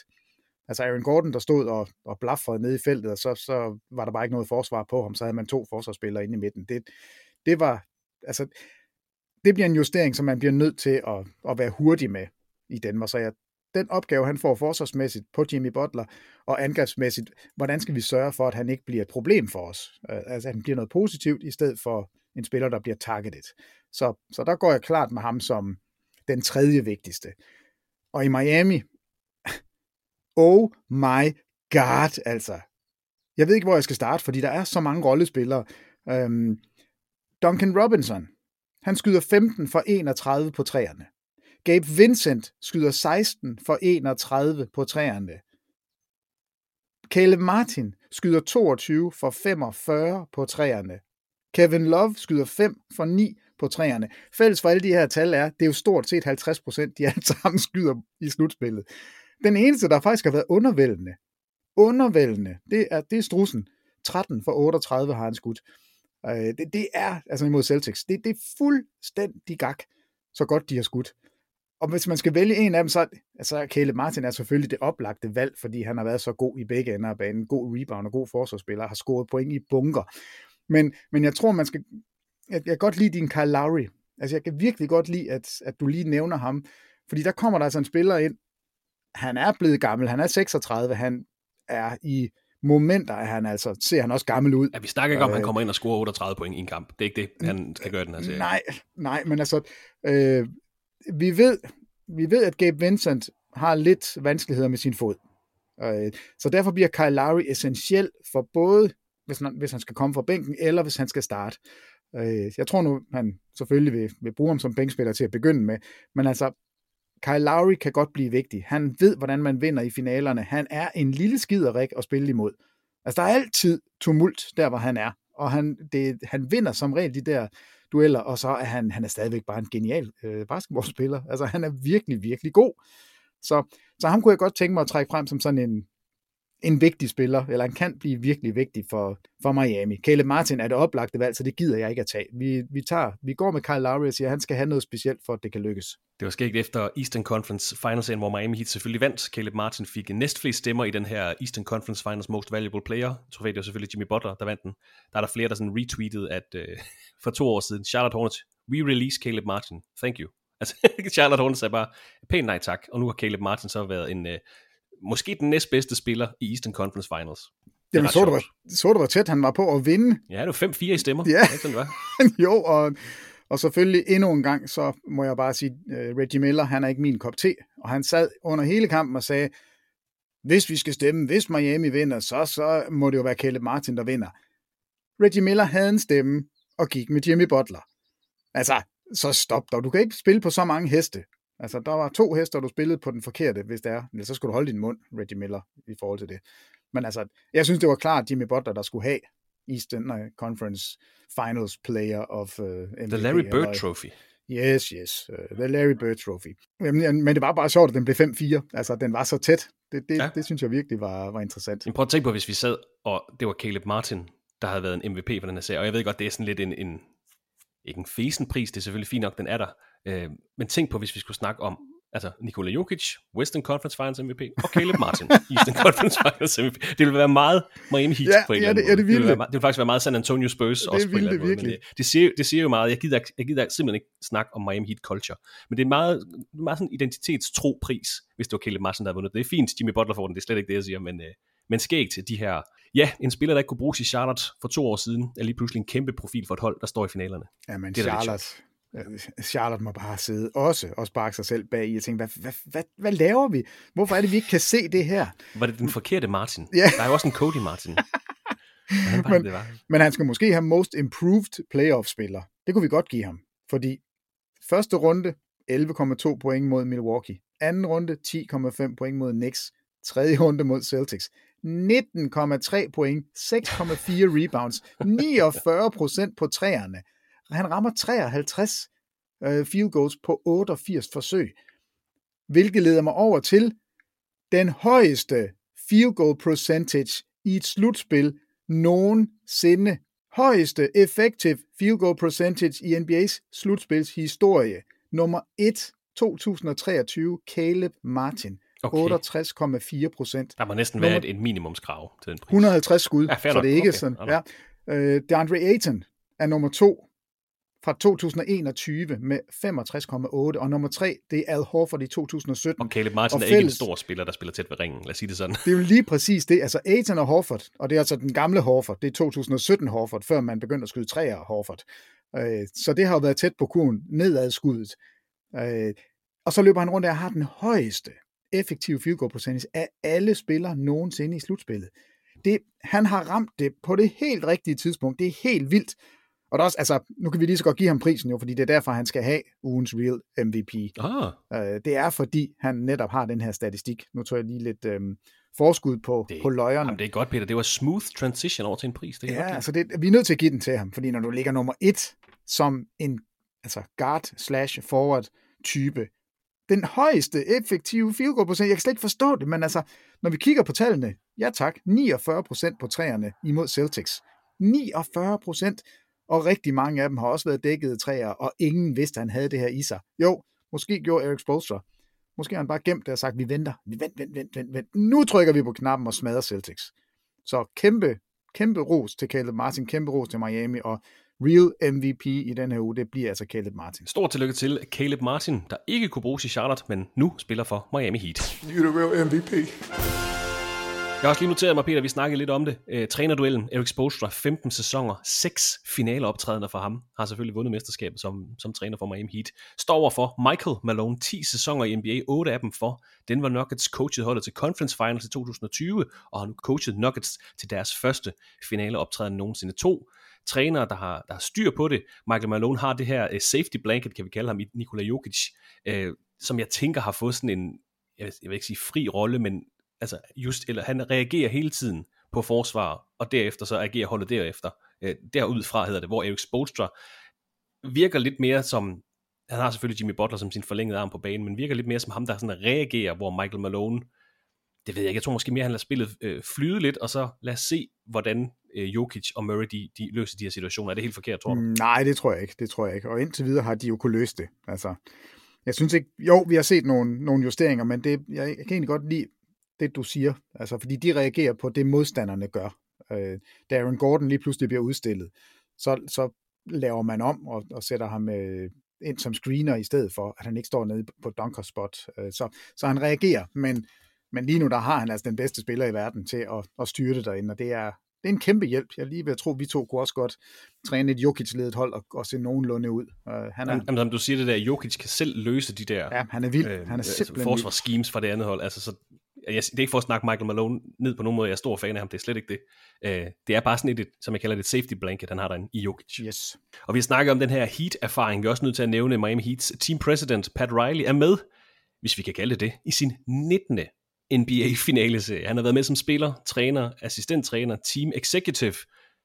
altså Aaron Gordon, der stod og blaffrede nede i feltet, og så var der bare ikke noget forsvar på ham, så havde man to forsvarsspillere inde i midten. Det var, altså, det bliver en justering, som man bliver nødt til at være hurtig med i Denver, så den opgave, han får forsvarsmæssigt på Jimmy Butler, og angrebsmæssigt, hvordan skal vi sørge for, at han ikke bliver et problem for os? Altså, at han bliver noget positivt, i stedet for en spiller, der bliver targeted. Så der går jeg klart med ham som den tredje vigtigste. Og i Miami, oh my god, altså. Jeg ved ikke, hvor jeg skal starte, fordi der er så mange rollespillere. Duncan Robinson, han skyder 15 for 31 på træerne. Gabe Vincent skyder 16 for 31 på træerne. Caleb Martin skyder 22 for 45 på træerne. Kevin Love skyder 5 for 9 på træerne. Fælles for alle de her tal er, det er jo stort set 50%, de alle sammen skyder i slutspillet. Den eneste, der faktisk har været undervældende, det er Strussen. 13 for 38 har han skudt. Det er, altså imod Celtics, det er fuldstændig gak, så godt de har skudt. Og hvis man skal vælge en af dem, så er Caleb Martin selvfølgelig det oplagte valg, fordi han har været så god i begge ender af banen, god rebound og god forsvarsspiller, har scoret point i bunker. Men jeg tror, man skal... Jeg kan godt lide din Kyle Lowry. Altså, jeg kan virkelig godt lide, at du lige nævner ham, fordi der kommer der altså en spiller ind. Han er blevet gammel, han er 36, han er i momenter, ser han også gammel ud. Ja, vi snakker ikke om, at han kommer ind og scorer 38 point i en kamp. Det er ikke det, han skal gøre den her serie. Nej, men altså... Vi ved, at Gabe Vincent har lidt vanskeligheder med sin fod. Så derfor bliver Kyle Lowry essentiel for både, hvis han skal komme fra bænken, eller hvis han skal starte. Jeg tror nu, han selvfølgelig vil bruge ham som bænkspiller til at begynde med. Men altså, Kyle Lowry kan godt blive vigtig. Han ved, hvordan man vinder i finalerne. Han er en lille skiderik at spille imod. Altså, der er altid tumult der, hvor han er. Og han vinder som regel de der dueller, og så er han er stadigvæk bare en genial basketballspiller. Altså, han er virkelig, virkelig god. Så ham kunne jeg godt tænke mig at trække frem som sådan en vigtig spiller, eller han kan blive virkelig vigtig for Miami. Caleb Martin er det oplagte valg, så det gider jeg ikke at tage. Vi går med Kyle Lowry og siger, at han skal have noget specielt, for at det kan lykkes. Det var skægt efter Eastern Conference Finals-serien, hvor Miami Heat selvfølgelig vandt. Caleb Martin fik næstflest stemmer i den her Eastern Conference Finals Most Valuable Player. Trofæet var selvfølgelig Jimmy Butler, der vandt den. Der er der flere, der sådan retweetede, at for 2 år siden, Charlotte Hornets, we release Caleb Martin. Thank you. Altså, Charlotte Hornets er bare pænt nej tak, og nu har Caleb Martin så været en... måske den næstbedste spiller i Eastern Conference Finals. Jamen, så du var tæt, han var på at vinde. Ja, det var 5-4 i stemmer. Ja, ikke, var. Jo, og selvfølgelig endnu en gang, så må jeg bare sige, Reggie Miller, han er ikke min kop te, og han sad under hele kampen og sagde, hvis vi skal stemme, hvis Miami vinder, så må det jo være Caleb Martin, der vinder. Reggie Miller havde en stemme, og gik med Jimmy Butler. Altså, så stop dig, du kan ikke spille på så mange heste. Altså, der var 2 hester, du spillede på den forkerte, hvis det er. Men så skulle du holde din mund, Reggie Miller, i forhold til det. Men altså, jeg synes, det var klart, Jimmy Butler, der skulle have Eastern Conference Finals Player of NBA. The Larry Bird Trophy. Yes. The Larry Bird Trophy. Men det var bare sjovt, at den blev 5-4. Altså, den var så tæt. Det synes jeg virkelig var interessant. Men prøv at tænke på, hvis vi sad, og det var Caleb Martin, der havde været en MVP for den her serie. Og jeg ved godt, det er sådan lidt en ikke en fesenpris, det er selvfølgelig fint nok, den er der. Men tænk på, hvis vi skulle snakke om Altså Nikola Jokic, Western Conference Finals MVP, og Caleb Martin, Eastern Conference Finals MVP. Det ville være meget Miami Heat på en eller anden måde. Det ville faktisk være meget San Antonio Spurs også på en eller anden måde. Men det siger jo meget. Jeg gider simpelthen ikke snakke om Miami Heat culture. Men det er meget, meget sådan identitetstro pris, hvis det var Caleb Martin, der havde vundet. Det er fint, Jimmy Butler får den, det er slet ikke det, jeg siger, men skægt til de her... Ja, en spiller, der ikke kunne bruges i Charlotte for 2 år siden, er lige pludselig en kæmpe profil for et hold, der står i finalerne. Ja, men Charlotte må bare sidde også og sparke sig selv bag i og tænke, hvad laver vi? Hvorfor er det, vi ikke kan se det her? Var det den forkerte Martin? Ja. Der er jo også en Cody Martin. Men han skal måske have most improved playoff-spiller. Det kunne vi godt give ham. Fordi første runde, 11,2 point mod Milwaukee. Anden runde, 10,5 point mod Knicks. Tredje runde mod Celtics. 19,3 point, 6,4 rebounds, 49% på træerne. Han rammer 53 field goals på 88 forsøg, hvilket leder mig over til den højeste field goal percentage i et slutspil nogensinde. Højeste effective field goal percentage i NBA's slutspilshistorie. Nummer 1, 2023, Caleb Martin. Okay. 68,4%. Der må næsten være et minimumskrav til den pris. 150 skud, ja, så det er ikke okay. Sådan. Ja. DeAndre Ayton er nummer 2 fra 2021 med 65,8, og nummer 3, det er Al Horford i 2017. Og Caleb Martin og er ikke en stor spiller, der spiller tæt ved ringen, lad os sige det sådan. Det er jo lige præcis det, altså Ayton og Horford, og det er altså den gamle Horford, det er 2017 Horford, før man begyndte at skyde træer Horford. Så det har jo været tæt på kurven, nedad skuddet. Og så løber han rundt og har den højeste effektiv field goal percentage af alle spillere nogensinde i slutspillet. Han har ramt det på det helt rigtige tidspunkt. Det er helt vildt. Og der er også, altså, nu kan vi lige så godt give ham prisen jo, fordi det er derfor, han skal have ugens real MVP. Det er fordi, han netop har den her statistik. Nu tog jeg lige lidt forskud på løjerne. Jamen, det er godt, Peter. Det var smooth transition over til en pris. Det er godt, altså vi er nødt til at give den til ham, fordi når du ligger nummer 1 som en guard/forward-type, den højeste effektive field goal procent. Jeg kan slet ikke forstå det, men altså, når vi kigger på tallene, 49% på træerne imod Celtics. 49%, og rigtig mange af dem har også været dækkede træer, og ingen vidste, han havde det her i sig. Jo, måske gjorde Erik Spoelstra. Måske har han bare gemt det og sagt, vi venter. Vent. Nu trykker vi på knappen og smadrer Celtics. Så kæmpe ros til Caleb Martin, kæmpe ros til Miami, og real MVP i den her uge, det bliver altså Caleb Martin. Stort tillykke til Caleb Martin, der ikke kunne bruges i Charlotte, men nu spiller for Miami Heat. You're the real MVP. Jeg har også lige noteret mig, Peter, vi snakkede lidt om det. Trænerduellen, Erik Spoelstra, 15 sæsoner, 6 finaleoptrædener for ham. Har selvfølgelig vundet mesterskabet som træner for Miami Heat. Står over for Michael Malone, 10 sæsoner i NBA, 8 af dem for Denver Nuggets, coachede holdet til Conference Finals i 2020, og har nu coachet Nuggets til deres første finaleoptræden nogensinde. 2 trænere, der har styr på det. Michael Malone har det her safety blanket, kan vi kalde ham, Nikola Jokic, som jeg tænker har fået sådan en, jeg vil ikke sige fri rolle, men altså han reagerer hele tiden på forsvar, og derefter så agerer holdet derefter. Derudfra hedder det, hvor Erik Spoelstra virker lidt mere som, han har selvfølgelig Jimmy Butler som sin forlængede arm på banen, men virker lidt mere som ham, der sådan reagerer, hvor Michael Malone, det ved jeg ikke, jeg tror måske mere, han lader spillet flyde lidt, og så lad os se, hvordan Jokic og Murray, de løser de her situationer. Er det helt forkert, tror du? Nej, det tror jeg ikke. Og indtil videre har de jo kunne løse det. Altså, jeg synes ikke, jo, vi har set nogle justeringer, men det, jeg kan egentlig godt lide det, du siger. Altså, fordi de reagerer på det, modstanderne gør. Da Aaron Gordon lige pludselig bliver udstillet, så laver man om og sætter ham ind som screener i stedet for, at han ikke står nede på dunker spot. Så han reagerer, men lige nu der har han altså den bedste spiller i verden til at styre det derinde, og det er en kæmpe hjælp. Jeg lige ved at tro, vi to kunne også godt træne et Jokic-ledet hold og se nogenlunde ud. Jamen, som du siger det der, Jokic kan selv løse de der han er vild. Han er simpelthen forsvarsschemes fra det andet hold. Altså, så, det er ikke for at snakke Michael Malone ned på nogen måde. Jeg er stor fan af ham, det er slet ikke det. Det er bare sådan et, som jeg kalder det, safety blanket, han har derinde i Jokic. Yes. Og vi snakker om den her Heat-erfaring. Vi er også nødt til at nævne Miami Heats team president Pat Riley er med, hvis vi kan kalde det, i sin 19. NBA-finaleserie. Han har været med som spiller, træner, assistenttræner, team executive.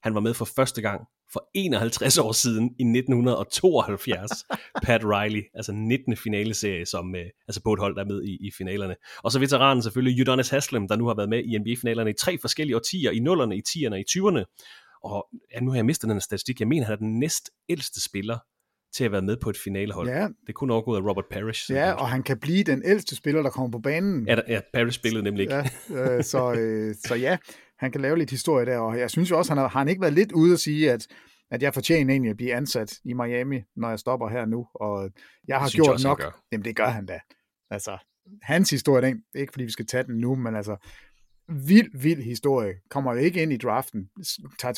Han var med for første gang for 51 år siden i 1972. Pat Riley, altså 19. finaleserie, som altså på et hold, der er med i finalerne. Og så veteranen selvfølgelig, Udonis Haslem, der nu har været med i NBA-finalerne i 3 forskellige årtier, i 0'erne, i 10'erne og i 20'erne. Og nu har jeg mistet den statistik. Jeg mener, han er den næstældste spiller til at være med på et finalehold. Ja. Det kunne overgået af Robert Parrish. Ja, og han kan blive den ældste spiller, der kommer på banen. Ja, ja, Parrish spillede nemlig ikke. Ja, så ja, han kan lave lidt historie der, og jeg synes jo også, han har ikke været lidt ude at sige, at jeg fortjener egentlig at blive ansat i Miami, når jeg stopper her nu, og jeg har gjort også, nok. Jamen, det gør han da. Altså, hans historie, ikke fordi vi skal tage den nu, men altså, vild historie. Kommer ikke ind i draften, tager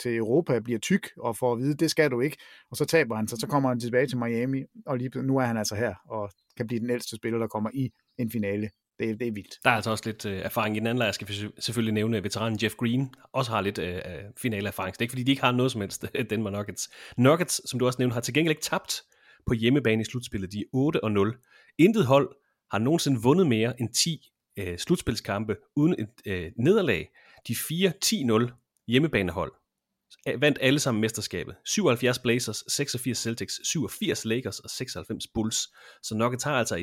til Europa, bliver tyk, og får at vide, det skal du ikke, og så taber han sig, så kommer han tilbage til Miami, og lige nu er han altså her, og kan blive den ældste spiller, der kommer i en finale. Det er vildt. Der er altså også lidt erfaring i den anden lejr. Jeg skal selvfølgelig nævne, at veteranen Jeff Green også har lidt finaleerfaring. Det er ikke, fordi de ikke har noget som helst, Denver Nuggets. Nuggets, som du også nævnte, har til gengæld ikke tabt på hjemmebane i slutspillet. De er 8-0. Intet hold har nogensinde vundet mere end 10 slutspilskampe uden et nederlag. De 4-10-0 hjemmebanehold vandt alle sammen mesterskabet. 77 Blazers, 86 Celtics, 87 Lakers og 96 Bulls. Så Nuggets har altså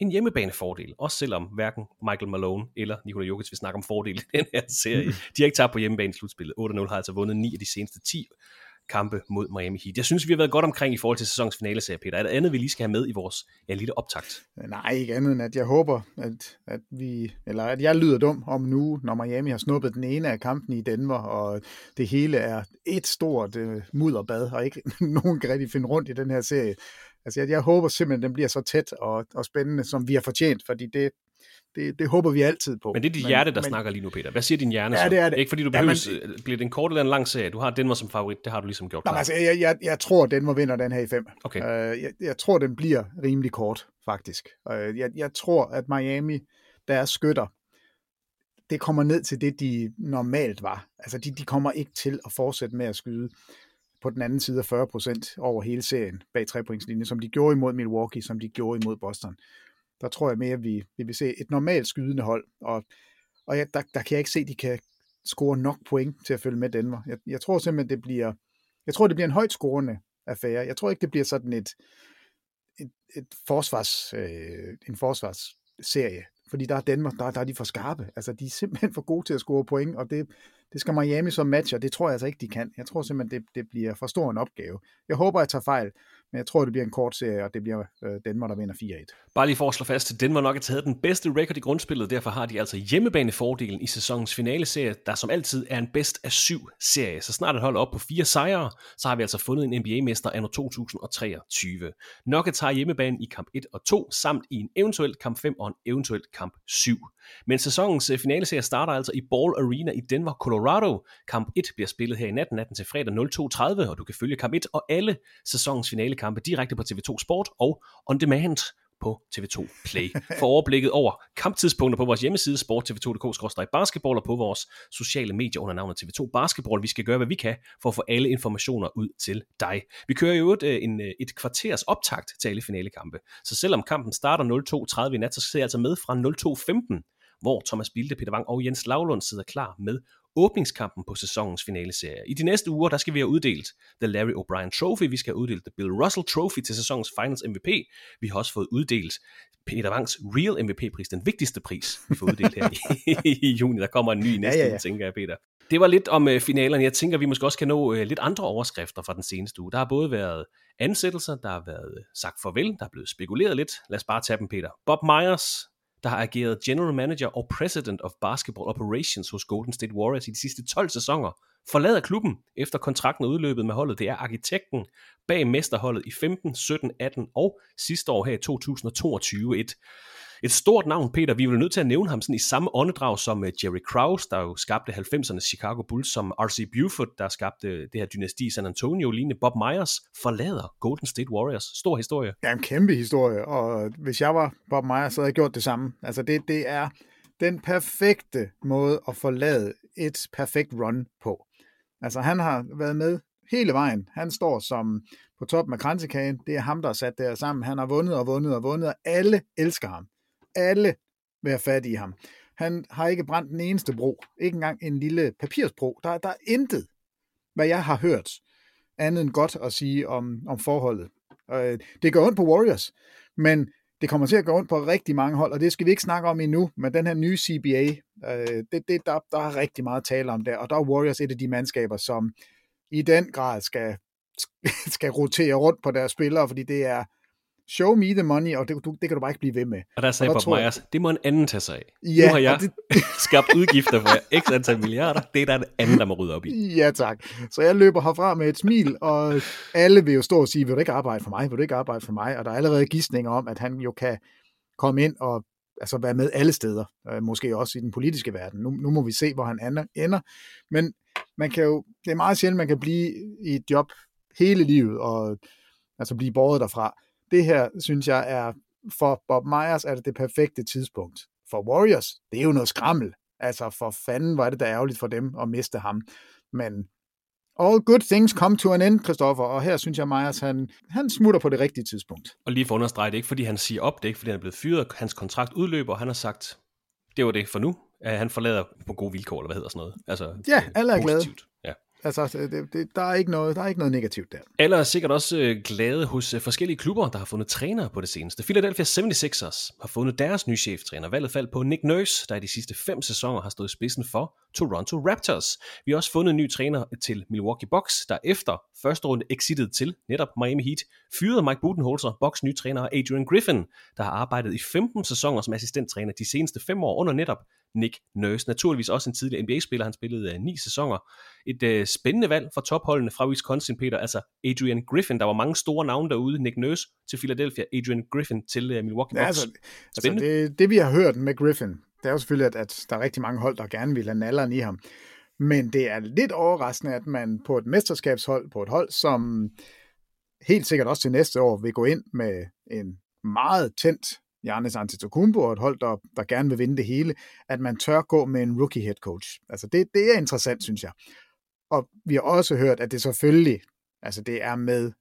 en hjemmebanefordel, også selvom hverken Michael Malone eller Nikola Jokic vil snakke om fordel i den her serie. De har ikke tabt på hjemmebane i slutspillet. 8-0 har altså vundet 9 af de seneste 10 kampe mod Miami Heat. Jeg synes, vi har været godt omkring i forhold til sæsonens finaleserie, Peter. Er der andet, vi lige skal have med i vores lille optakt? Nej, ikke andet end, at jeg håber, at jeg lyder dum om nu, når Miami har snuppet den ene af kampen i Denver, og det hele er et stort mudderbad, og ikke nogen kan rigtig finde rundt i den her serie. Altså, jeg håber simpelthen, at den bliver så tæt og spændende, som vi har fortjent, fordi det håber vi altid på. Men det er dit hjerte, der snakker lige nu, Peter. Hvad siger din hjerne så? Ja, det er det. Ikke fordi du behøver blive den kort eller en lang serie. Du har Denver som favorit, det har du ligesom gjort. Nej, altså, jeg tror, at Denver vinder den her i 5. Okay. Jeg tror, den bliver rimelig kort, faktisk. Jeg tror, at Miami, deres skytter, det kommer ned til det, de normalt var. Altså, de kommer ikke til at fortsætte med at skyde på den anden side af 40% over hele serien bag 3-pointslinjen, som de gjorde imod Milwaukee, som de gjorde imod Boston. Der tror jeg mere, at vi vil se et normalt skydende hold, og der kan jeg ikke se, at de kan score nok point til at følge med Denver. Jeg tror simpelthen, det bliver en højt scorende affære. Jeg tror ikke, det bliver sådan et en forsvarsserie, fordi der er Denver, der er de for skarpe. Altså, de er simpelthen for gode til at score point, og det skal Miami så matche, og det tror jeg altså ikke, de kan. Jeg tror simpelthen, det bliver for stor en opgave. Jeg håber, jeg tager fejl, men jeg tror, det bliver en kort serie, og det bliver Denver, der vinder 4-1. Bare lige for at slå fast, Denver nok har taget den bedste record i grundspillet, derfor har de altså hjemmebanefordelen i sæsonens finaleserie, der som altid er en bedst af 7-serie. Så snart et hold op på 4 sejre, så har vi altså fundet en NBA-mester anno 2023. Nuggets har hjemmebanen i kamp 1 og 2, samt i en eventuel kamp 5 og en eventuel kamp 7. Men sæsonens finaleserie starter altså i Ball Arena i Denver, Colorado. Kamp 1 bliver spillet her i natten til fredag 02:30, og du kan følge kamp 1 og alle sæsonens finalekampe direkte på TV2 Sport og On Demand på TV2 Play. For overblikket over kamptidspunkter på vores hjemmeside, sporttv2.dk/basketball, og på vores sociale medier under navnet TV2 Basketball. Vi skal gøre, hvad vi kan for at få alle informationer ud til dig. Vi kører jo et kvarters optakt til alle finalekampe. Så selvom kampen starter 02:30 i nat, så ser jeg altså med fra 02:15, hvor Thomas Bilde, Peter Wang og Jens Lavlund sidder klar med åbningskampen på sæsonens finaleserie. I de næste uger, der skal vi have uddelt The Larry O'Brien Trophy, vi skal have uddelt The Bill Russell Trophy til sæsonens Finals MVP, vi har også fået uddelt Peter Wangs Real MVP-pris, den vigtigste pris, vi får uddelt her i juni. Der kommer en ny næste, ja. Tænker jeg, Peter. Det var lidt om finalerne. Jeg tænker, vi måske også kan nå lidt andre overskrifter fra den seneste uge. Der har både været ansættelser, der har været sagt farvel, der er blevet spekuleret lidt. Lad os bare tage dem, Peter. Bob Myers, der har ageret general manager og president of basketball operations hos Golden State Warriors i de sidste 12 sæsoner, forlader klubben efter kontrakten er udløbet med holdet. Det er arkitekten bag mesterholdet i 15, 17, 18 og sidste år her i 2022. Et stort navn, Peter. Vi er vel nødt til at nævne ham sådan i samme åndedrag som Jerry Krause, der jo skabte 90'ernes Chicago Bulls, som R.C. Buford, der skabte det her dynasti i San Antonio, lignende Bob Myers, forlader Golden State Warriors. Stor historie. Ja, en kæmpe historie, og hvis jeg var Bob Myers, så havde jeg gjort det samme. Altså, det er den perfekte måde at forlade et perfekt run på. Altså, han har været med hele vejen. Han står som på toppen af kransekagen. Det er ham, der er sat der sammen. Han har vundet, og alle elsker ham. Alle vil have fat i ham. Han har ikke brændt den eneste bro. Ikke engang en lille papirsbro. Der er intet, hvad jeg har hørt, andet end godt at sige om forholdet. Det går ondt på Warriors, men det kommer til at gå ondt på rigtig mange hold, og det skal vi ikke snakke om endnu, men den her nye CBA, der er rigtig meget at tale om der, og der er Warriors et af de mandskaber, som i den grad skal skal rotere rundt på deres spillere, fordi det er show me the money, og det kan du bare ikke blive ved med. Og der sagde Bob Myers, det må en anden tage sig af. Ja, nu har jeg skabt udgifter for x antal milliarder, det er der en anden, der må rydde op i. Ja tak, så jeg løber herfra med et smil, og alle vil jo stå og sige, vil du ikke arbejde for mig, vil du ikke arbejde for mig, og der er allerede gidsninger om, at han jo kan komme ind og altså være med alle steder, måske også i den politiske verden. Nu må vi se, hvor han ender, men man kan jo, det er meget sjældent, man kan blive i et job hele livet, og altså blive båret derfra. Det her, synes jeg, er for Bob Myers, er det det perfekte tidspunkt. For Warriors, det er jo noget skrammel. Altså, for fanden var det da ærgerligt for dem at miste ham. Men all good things come to an end, Christoffer. Og her synes jeg, Myers, han smutter på det rigtige tidspunkt. Og lige for at understrege, det ikke fordi han siger op, det ikke fordi han er blevet fyret, hans kontrakt udløber, og han har sagt, det var det for nu. Han forlader på gode vilkår, eller hvad hedder sådan noget. Altså, ja, alle er glade. Ja. Altså, der er ikke noget negativt der. Alle er sikkert også glade hos forskellige klubber, der har fundet trænere på det seneste. Philadelphia 76ers har fundet deres nye cheftræner. Valget faldt på Nick Nurse, der i de sidste 5 sæsoner har stået i spidsen for Toronto Raptors. Vi har også fundet en ny træner til Milwaukee Bucks, der efter første runde exited til netop Miami Heat, fyrede Mike Budenholzer, Bucks nye træner Adrian Griffin, der har arbejdet i 15 sæsoner som assistenttræner de seneste 5 år under netop Nick Nurse. Naturligvis også en tidligere NBA-spiller, han spillede 9 sæsoner. Et spændende valg for topholdene fra Wisconsin, Peter, altså Adrian Griffin. Der var mange store navne derude. Nick Nurse til Philadelphia, Adrian Griffin til Milwaukee Bucks. Ja, altså det vi har hørt med Griffin, det er jo selvfølgelig, at der er rigtig mange hold, der gerne vil have nalleren i ham. Men det er lidt overraskende, at man på et mesterskabshold, på et hold, som helt sikkert også til næste år vil gå ind med en meget tændt Giannis Antetokounmpo og et hold, der gerne vil vinde det hele, at man tør gå med en rookie head coach. Altså det er interessant, synes jeg. Og vi har også hørt, at det selvfølgelig, altså det er med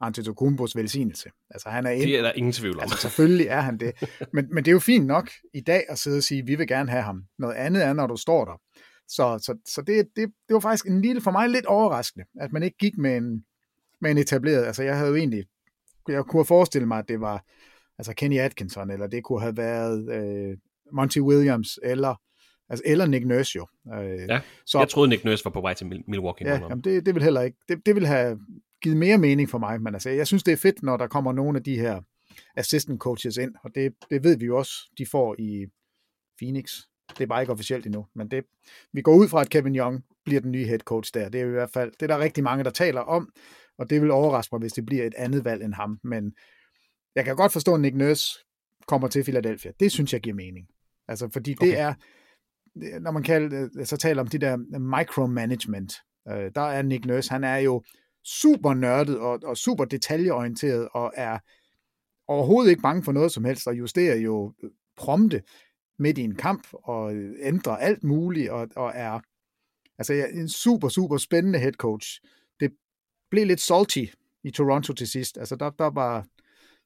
Antetokounmpos velsignelse. Altså han er det er der ingen tvivl om. Altså selvfølgelig er han det. Men det er jo fint nok i dag at sidde og sige, vi vil gerne have ham. Noget andet er, når du står der. Så det var faktisk en lille, for mig lidt overraskende, at man ikke gik med en etableret. Altså jeg havde jo egentlig, jeg kunne forestille mig, at det var altså Kenny Atkinson, eller det kunne have været Monty Williams, eller Nick Nurse jo. Jeg troede, Nick Nurse var på vej til Milwaukee. Ja, jamen det vil heller ikke. Det vil have givet mere mening for mig, men altså, jeg synes, det er fedt, når der kommer nogle af de her assistant coaches ind, og det ved vi jo også, de får i Phoenix. Det er bare ikke officielt endnu, men vi går ud fra, at Kevin Young bliver den nye head coach der. Det er i hvert fald, det er der rigtig mange, der taler om, og det vil overraske mig, hvis det bliver et andet valg end ham, men jeg kan godt forstå, at Nick Nurse kommer til Philadelphia. Det synes jeg giver mening. Altså, fordi det er, når man så taler om de der micromanagement, der er Nick Nurse, han er jo super nørdet og super detaljeorienteret, og er overhovedet ikke bange for noget som helst, og justerer jo prompte midt i en kamp, og ændrer alt muligt, og er altså en super, super spændende head coach. Det blev lidt salty i Toronto til sidst. Altså, der var...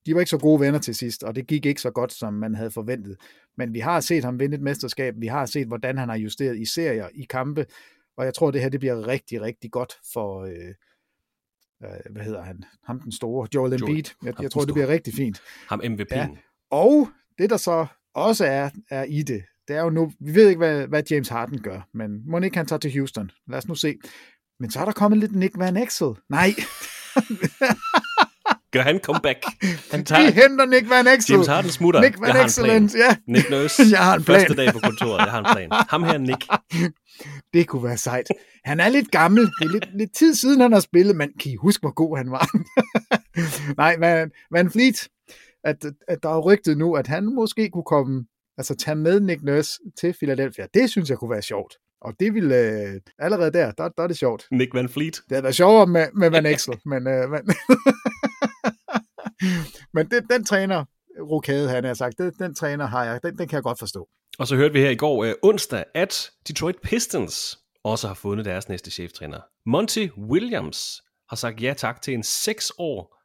De var ikke så gode venner til sidst, og det gik ikke så godt, som man havde forventet. Men vi har set ham vinde et mesterskab, vi har set, hvordan han har justeret i serier, i kampe, og jeg tror, det her det bliver rigtig, rigtig godt for, hvad hedder han? Ham den store, Joel Embiid. Jeg tror, det bliver rigtig fint. Ham MVP'en. Ja. Og det, der så også er i det, det er jo nu, vi ved ikke, hvad James Harden gør, men må ikke han tager til Houston? Lad os nu se. Men så er der kommet lidt Nick Van Exel. Nej! Gør han comeback? Han tager... De henter Nick Van Exel. James Harden smutter. Nick Van Exel, ja. Nick Nurse. Jeg har en plan. Første dag på kontoret, jeg har en plan. Ham her, Nick. Det kunne være sejt. Han er lidt gammel. Det er lidt tid siden, han har spillet, men kan I huske, hvor god han var? Nej, Van Fleet. At der er rygtet nu, at han måske kunne komme, altså tage med Nick Nurse til Philadelphia. Det synes jeg kunne være sjovt. Og det ville allerede der er det sjovt. Nick Van Fleet. Det havde været sjovere med Van Exel, men men den træner, Rokade, han har sagt, den træner har jeg, den kan jeg godt forstå. Og så hørte vi her i går onsdag, at Detroit Pistons også har fundet deres næste cheftræner. Monty Williams har sagt ja tak til en 6 år,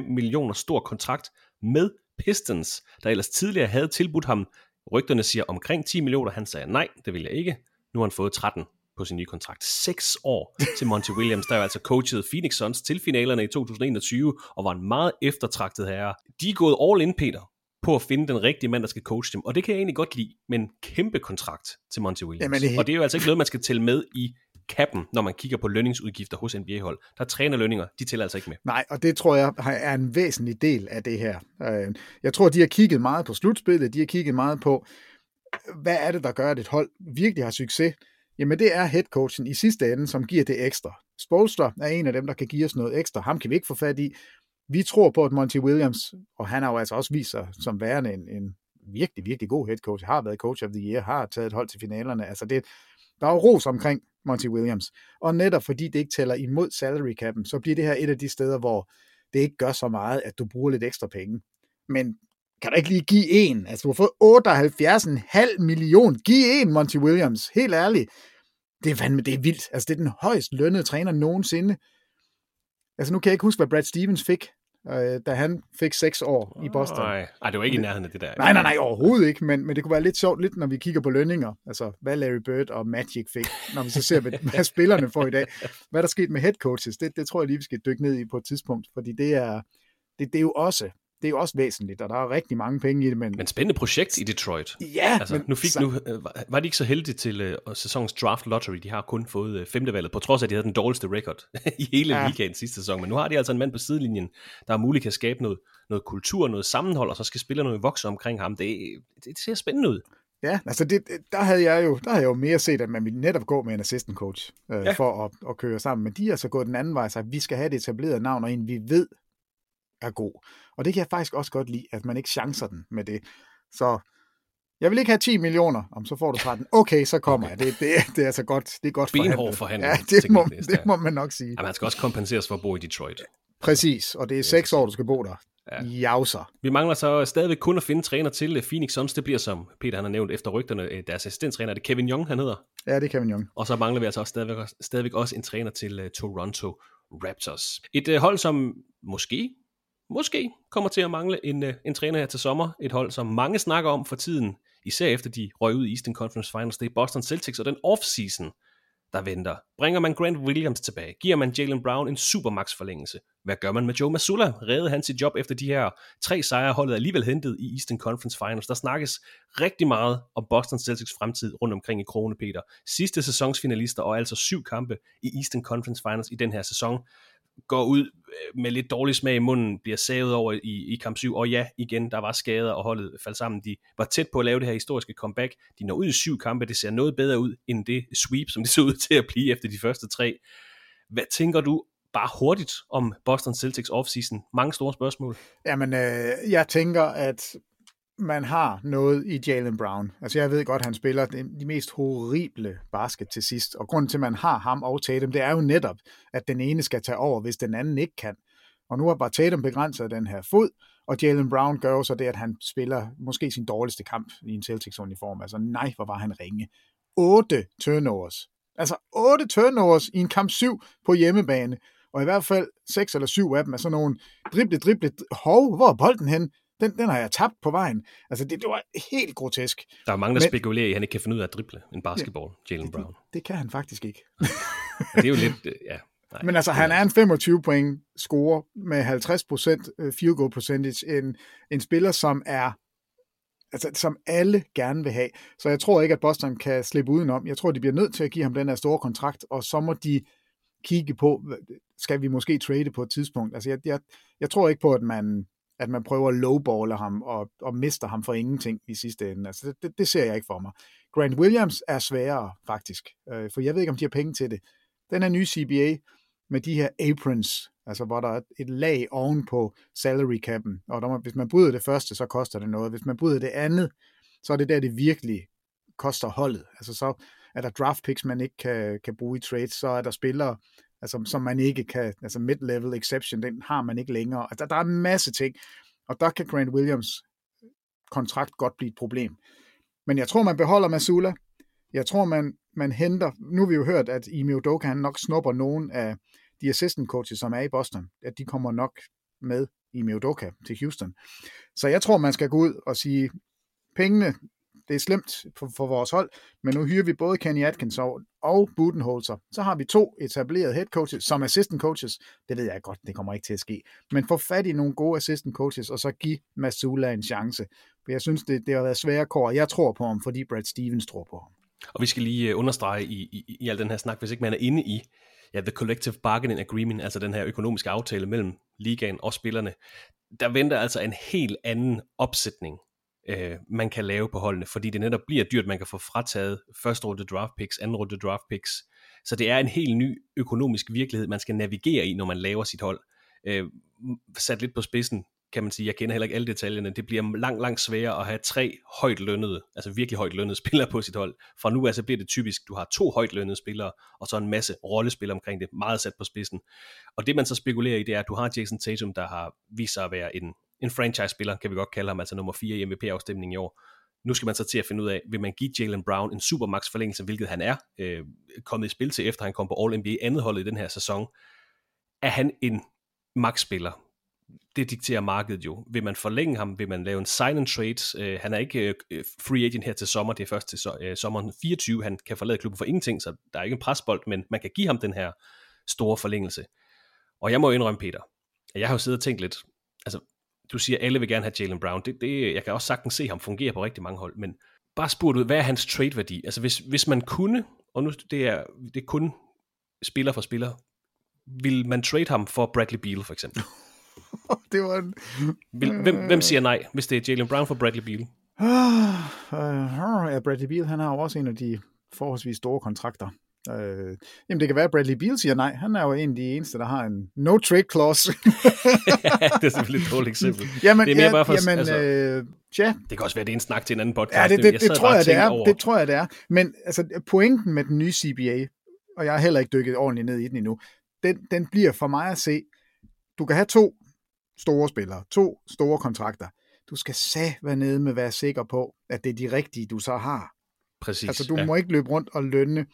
78,5 millioner stor kontrakt med Pistons, der ellers tidligere havde tilbudt ham. Rygterne siger omkring 10 millioner, han sagde nej, det vil jeg ikke. Nu har han fået 13 på sin nye kontrakt. 6 år til Monty Williams, der jo altså coachede Phoenix Suns til finalerne i 2021, og var en meget eftertragtet herre. De er gået all in, Peter, på at finde den rigtige mand, der skal coache dem, og det kan jeg egentlig godt lide, men kæmpe kontrakt til Monty Williams. Jamen, og det er jo altså ikke noget, man skal tælle med i kappen, når man kigger på lønningsudgifter hos NBA-hold. Der trænerlønninger, de tæller altså ikke med. Nej, og det tror jeg er en væsentlig del af det her. Jeg tror, de har kigget meget på slutspillet, de har kigget meget på, hvad er det, der gør, at et hold virkelig har succes? Jamen det er headcoachen i sidste ende, som giver det ekstra. Spoelstra er en af dem, der kan give os noget ekstra. Ham kan vi ikke få fat i. Vi tror på, at Monty Williams, og han har jo altså også vist sig som værende en virkelig, virkelig god headcoach, har været coach of the year, har taget et hold til finalerne. Altså det, der er jo ros omkring Monty Williams. Og netop fordi det ikke tæller imod salary cap'en, så bliver det her et af de steder, hvor det ikke gør så meget, at du bruger lidt ekstra penge. Men kan du ikke lige give en? Altså, du har fået 78,5 million. Giv en, Monty Williams. Helt ærligt. Det er vildt. Altså, det er den højst lønnede træner nogensinde. Altså, nu kan jeg ikke huske, hvad Brad Stevens fik, da han fik 6 år i Boston. Nej, det var ikke i nærheden af det der. Nej, overhovedet ikke. Men det kunne være lidt sjovt, lidt når vi kigger på lønninger. Altså, hvad Larry Bird og Magic fik, når vi så ser, hvad spillerne får i dag. Hvad der skete med head coaches, det tror jeg lige, vi skal dykke ned i på et tidspunkt. Fordi det er jo også... Det er jo også væsentligt, og der er rigtig mange penge i det. Men spændende projekt i Detroit. Ja. Altså, var de ikke så heldige til sæsonens draft lottery? De har kun fået 5. valget, på trods af, at de havde den dårligste record i hele ligaen sidste sæson. Men nu har de altså en mand på sidelinjen, der er muligt at skabe noget kultur, noget sammenhold, og så skal spillerne vokse omkring ham. Det ser spændende ud. Ja, altså der havde jeg jo mere set, at man ville netop gå med en assistant coach for at køre sammen. Men de er så gået den anden vej, så vi skal have det etablerede navn, og en vi ved er god. Og det kan jeg faktisk også godt lide, at man ikke chancer den med det. Så jeg vil ikke have 10 millioner, om så får du 13. Okay, så kommer jeg. Det er altså godt. Det er godt forhandlet. Benhård forhandling. Ja, det må man nok sige. Ja, man skal også kompenseres for at bo i Detroit. Præcis, og det er 6 år, du skal bo der. Ja. Jauser. Vi mangler så stadigvæk kun at finde træner til Phoenix Suns. Det bliver, som Peter han har nævnt efter rygterne, deres assistenttræner. Er det Kevin Young, han hedder? Ja, det er Kevin Young. Og så mangler vi altså stadigvæk også en træner til Toronto Raptors. Et hold, som måske kommer til at mangle en træner her til sommer. Et hold, som mange snakker om for tiden, især efter de røg ud i Eastern Conference Finals. Det er Boston Celtics og den off-season, der venter. Bringer man Grant Williams tilbage? Giver man Jaylen Brown en supermax-forlængelse? Hvad gør man med Joe Mazzulla? Reddede han sit job efter de her 3 sejre, holdet alligevel hentet i Eastern Conference Finals? Der snakkes rigtig meget om Boston Celtics fremtid rundt omkring i krogene, Peter. Sidste sæsonsfinalister og altså 7 kampe i Eastern Conference Finals i den her sæson. Går ud med lidt dårlig smag i munden, bliver savet over i kamp 7, og ja, igen, der var skader, og holdet faldt sammen. De var tæt på at lave det her historiske comeback. De når ud i 7 kampe, det ser noget bedre ud, end det sweep, som det så ud til at blive efter de første 3. Hvad tænker du bare hurtigt om Boston Celtics offseason? Mange store spørgsmål. Jamen, jeg tænker, at man har noget i Jaylen Brown. Altså, jeg ved godt, han spiller de mest horrible basket til sidst, og grunden til, at man har ham og Tatum, det er jo netop, at den ene skal tage over, hvis den anden ikke kan. Og nu har bare Tatum begrænset den her fod, og Jaylen Brown gør jo så det, at han spiller måske sin dårligste kamp i en Celtics-uniform. Altså, nej, hvor var han ringe. 8 turnovers. Altså, 8 turnovers i en kamp 7 på hjemmebane, og i hvert fald 6 eller 7 af dem er sådan nogle drible, hov, hvor er bolden hen? Den har jeg tabt på vejen. Altså, det var helt grotesk. Der er mange, der spekulerer i, at han ikke kan finde ud af at drible en basketball, Jaylen Brown. Det kan han faktisk ikke. Det er jo lidt, ja. Nej, men altså, han er en 25 point scorer med 50% field goal percentage. En spiller, som er, altså, som alle gerne vil have. Så jeg tror ikke, at Boston kan slippe udenom. Jeg tror, de bliver nødt til at give ham den her store kontrakt, og så må de kigge på, skal vi måske trade på et tidspunkt. Altså, jeg tror ikke på, at man prøver at lowballe ham og mister ham for ingenting i sidste ende. Altså, det ser jeg ikke for mig. Grant Williams er sværere, faktisk, for jeg ved ikke, om de har penge til det. Den her nye CBA med de her aprons, altså hvor der er et lag oven på salary cap'en, og hvis man bryder det første, så koster det noget. Hvis man bryder det andet, så er det der, det virkelig koster holdet. Altså, så er der draft picks, man ikke kan bruge i trades, så er der spillere, altså, som man ikke kan, altså mid-level exception, den har man ikke længere. Altså, der er en masse ting, og der kan Grant Williams' kontrakt godt blive et problem. Men jeg tror, man beholder Mazzulla. Jeg tror, man henter, nu har vi jo hørt, at Ime Udoka, han nok snupper nogen af de assistant coaches, som er i Boston, at de kommer nok med Ime Udoka til Houston. Så jeg tror, man skal gå ud og sige, pengene, det er slemt for vores hold, men nu hyrer vi både Kenny Atkins og Budenholzer. Så har vi 2 etablerede head coaches som assistant coaches. Det ved jeg godt, det kommer ikke til at ske. Men få fat i nogle gode assistant coaches, og så give Mazzulla en chance. For jeg synes, det har været svære kår, og jeg tror på ham, fordi Brad Stevens tror på ham. Og vi skal lige understrege i al den her snak, hvis ikke man er inde i The Collective Bargaining Agreement, altså den her økonomiske aftale mellem ligaen og spillerne, der venter altså en helt anden opsætning, man kan lave på holdene, fordi det netop bliver dyrt, man kan få frataget første runde draft picks, anden runde draft picks. Så det er en helt ny økonomisk virkelighed, man skal navigere i, når man laver sit hold. Sat lidt på spidsen, kan man sige, jeg kender heller ikke alle detaljerne, det bliver langt, langt sværere at have 3 højt lønnede, altså virkelig højt lønnede spillere på sit hold. Fra nu af, så bliver det typisk, du har 2 højt lønnede spillere, og så en masse rollespillere omkring det, meget sat på spidsen. Og det man så spekulerer i, det er, at du har Jason Tatum, der har vist sig at være en franchise-spiller, kan vi godt kalde ham, altså nummer 4 i MVP-afstemningen i år. Nu skal man så til at finde ud af, vil man give Jaylen Brown en supermax-forlængelse, hvilket han er kommet i spil til, efter han kom på All-NBA andet holdet i den her sæson. Er han en max-spiller? Det dikterer markedet jo. Vil man forlænge ham? Vil man lave en sign-and-trade? Han er ikke free agent her til sommer. Det er først til sommeren 24. Han kan forlade klubben for ingenting, så der er ikke en presbold, men man kan give ham den her store forlængelse. Og jeg må indrømme, Peter, at jeg har jo siddet og tænkt lidt, altså, du siger, at alle vil gerne have Jaylen Brown. Jeg kan også sagtens se ham fungere på rigtig mange hold, men bare spurgt ud, hvad er hans trade-værdi? Altså, hvis man kunne, og nu det er kun spiller for spiller, vil man trade ham for Bradley Beal, for eksempel? Det var en... Hvem siger nej, hvis det er Jaylen Brown for Bradley Beal? Ja, Bradley Beal, han har jo også en af de forholdsvis store kontrakter. Jamen det kan være, at Bradley Beal siger nej. Han er jo en af de eneste, der har en no-trade-clause. Ja, det er selvfølgelig et dårligt eksempel. Det kan også være, det er en snak til en anden podcast. Ja, det tror jeg, det er. Men altså, pointen med den nye CBA, og jeg har heller ikke dykket ordentligt ned i den endnu, den bliver for mig at se, du kan have 2 store spillere, 2 store kontrakter. Du skal nede med at være sikker på, at det er de rigtige, du så har. Præcis. Altså, du må ikke løbe rundt og lønne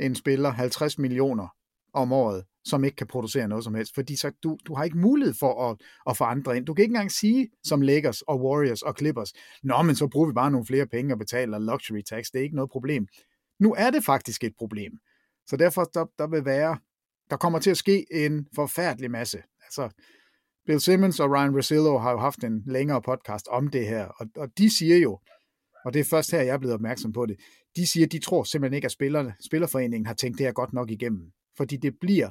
en spiller 50 millioner om året, som ikke kan producere noget som helst, fordi så du har ikke mulighed for at få andre ind. Du kan ikke engang sige, som Lakers og Warriors og Clippers, nå, men så bruger vi bare nogle flere penge og betaler luxury tax, det er ikke noget problem. Nu er det faktisk et problem. Så derfor, der kommer til at ske en forfærdelig masse. Altså, Bill Simmons og Ryan Russillo har jo haft en længere podcast om det her, og de siger jo, og det er først her, jeg er blevet opmærksom på det, de siger, de tror simpelthen ikke, at spillerforeningen har tænkt det her godt nok igennem. Fordi det bliver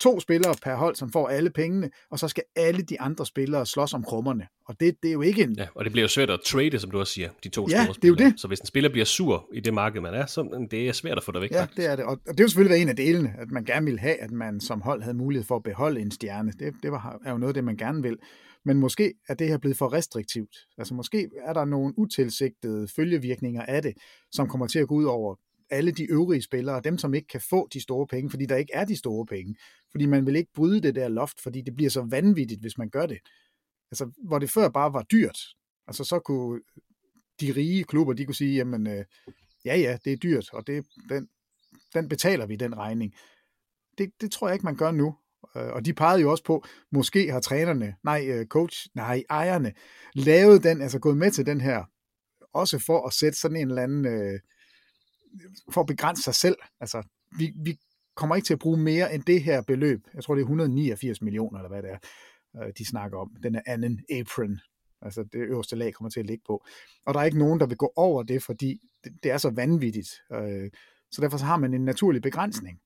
2 spillere per hold, som får alle pengene, og så skal alle de andre spillere slås om krummerne. Og det er jo ikke en... Ja, og det bliver jo svært at trade, som du også siger, de 2 store spillere. Det er jo det. Så hvis en spiller bliver sur i det marked, man er, så det er svært at få dig væk. Ja, faktisk. Det er det. Og det er jo selvfølgelig en af delene, at man gerne vil have, at man som hold havde mulighed for at beholde en stjerne. Det er jo noget af det, man gerne vil. Men måske er det her blevet for restriktivt. Altså måske er der nogle utilsigtede følgevirkninger af det, som kommer til at gå ud over alle de øvrige spillere, dem som ikke kan få de store penge, fordi der ikke er de store penge. Fordi man vil ikke bryde det der loft, fordi det bliver så vanvittigt, hvis man gør det. Altså hvor det før bare var dyrt. Altså så kunne de rige klubber, de kunne sige, jamen ja, det er dyrt, og den betaler vi, den regning. Det tror jeg ikke, man gør nu. Og de pegede jo også på, måske har ejerne lavet den, altså gået med til den her, også for at sætte sådan en eller anden, for at begrænse sig selv. Altså, vi kommer ikke til at bruge mere end det her beløb. Jeg tror, det er 189 millioner, eller hvad det er, de snakker om. Den her anden apron, altså det øverste lag kommer til at ligge på. Og der er ikke nogen, der vil gå over det, fordi det er så vanvittigt. Så derfor så har man en naturlig begrænsning.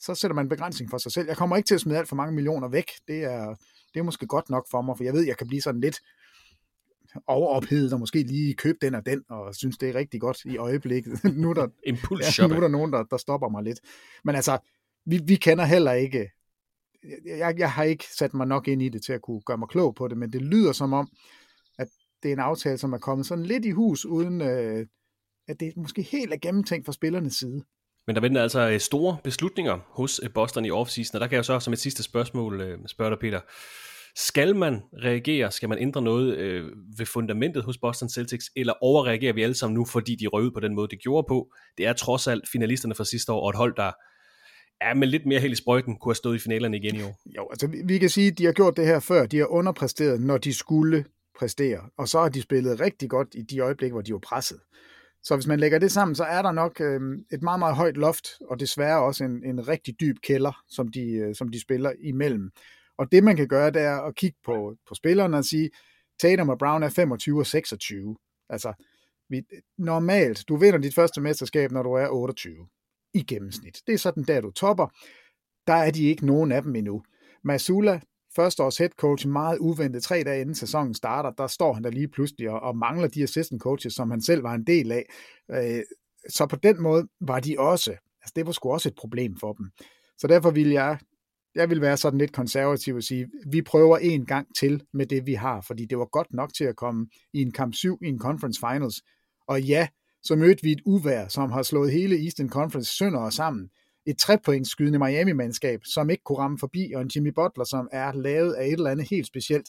Så sætter man en begrænsning for sig selv. Jeg kommer ikke til at smide alt for mange millioner væk. Det er måske godt nok for mig, for jeg ved, jeg kan blive sådan lidt overophedet, og måske lige købe den og den, og synes, det er rigtig godt i øjeblikket. Nu er der nogen, der stopper mig lidt. Men altså, vi kender heller ikke... Jeg har ikke sat mig nok ind i det til at kunne gøre mig klog på det, men det lyder som om, at det er en aftale, som er kommet sådan lidt i hus, uden at det måske helt er gennemtænkt fra spillernes side. Men der venter altså store beslutninger hos Boston i offseason, og der kan jeg så som et sidste spørgsmål spørge dig, Peter. Skal man reagere? Skal man ændre noget ved fundamentet hos Boston Celtics, eller overreagerer vi alle sammen nu, fordi de røg ud på den måde, de gjorde på? Det er trods alt finalisterne fra sidste år, og et hold, der er med lidt mere held i sprøjten, kunne have stået i finalerne igen i år. Jo, altså vi kan sige, at de har gjort det her før. De har underpræsteret, når de skulle præstere, og så har de spillet rigtig godt i de øjeblikke, hvor de var presset. Så hvis man lægger det sammen, så er der nok et meget, meget højt loft, og desværre også en rigtig dyb kælder, som de spiller imellem. Og det, man kan gøre, det er at kigge på spillerne og sige, Tatum og Brown er 25 og 26. Altså, normalt, du vinder dit første mesterskab, når du er 28 i gennemsnit. Det er sådan, der du topper. Der er de ikke nogen af dem endnu. Mazzulla, første års head coach, meget uventet 3 dage inden sæsonen starter, der står han der lige pludselig og mangler de assistant coaches, som han selv var en del af. Så på den måde var de også, altså det var sgu også et problem for dem. Så derfor ville jeg ville være sådan lidt konservativ og sige, vi prøver en gang til med det, vi har, fordi det var godt nok til at komme i en kamp 7 i en conference finals. Og ja, så mødte vi et uvejr, som har slået hele Eastern Conference sønder og sammen. Et 3-pointsskydende Miami-mandskab, som ikke kunne ramme forbi, og en Jimmy Butler, som er lavet af et eller andet helt specielt.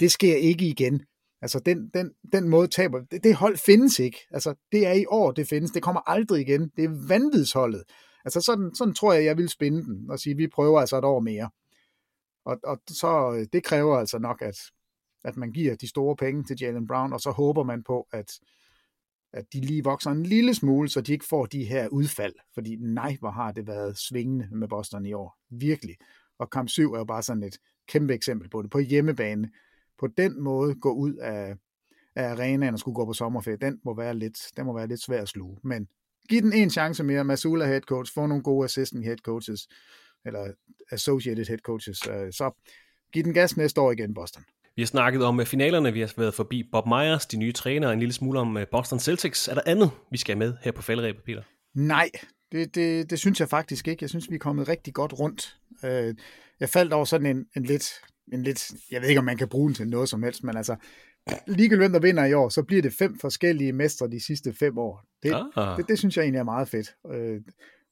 Det sker ikke igen. Altså, den måde taber, det hold findes ikke. Altså, det er i år, det findes. Det kommer aldrig igen. Det er vanvidsholdet. Altså, sådan tror jeg vil spinde den, og sige, vi prøver altså et år mere. Og så, det kræver altså nok, at man giver de store penge til Jaylen Brown, og så håber man på, at de lige vokser en lille smule, så de ikke får de her udfald. Fordi nej, hvor har det været svingende med Boston i år. Virkelig. Og kamp 7 er jo bare sådan et kæmpe eksempel på det. På hjemmebane. På den måde gå ud af arenaen og skulle gå på sommerferie. Den må være lidt svær at sluge. Men giv den en chance mere. Mazzulla head coach. Få nogle gode assistant head coaches. Eller associated head coaches. Så giv den gas næste år igen, Boston. Vi har snakket om finalerne, vi har været forbi Bob Myers, de nye trænere, en lille smule om Boston Celtics. Er der andet, vi skal have med her på falderæbet, Peter? Nej, det synes jeg faktisk ikke. Jeg synes, vi er kommet rigtig godt rundt. Jeg faldt over sådan en lidt, jeg ved ikke, om man kan bruge den til noget som helst, men altså, ligegyldigt hvem der vinder i år, så bliver det 5 forskellige mestre de sidste 5 år. Det synes jeg egentlig er meget fedt.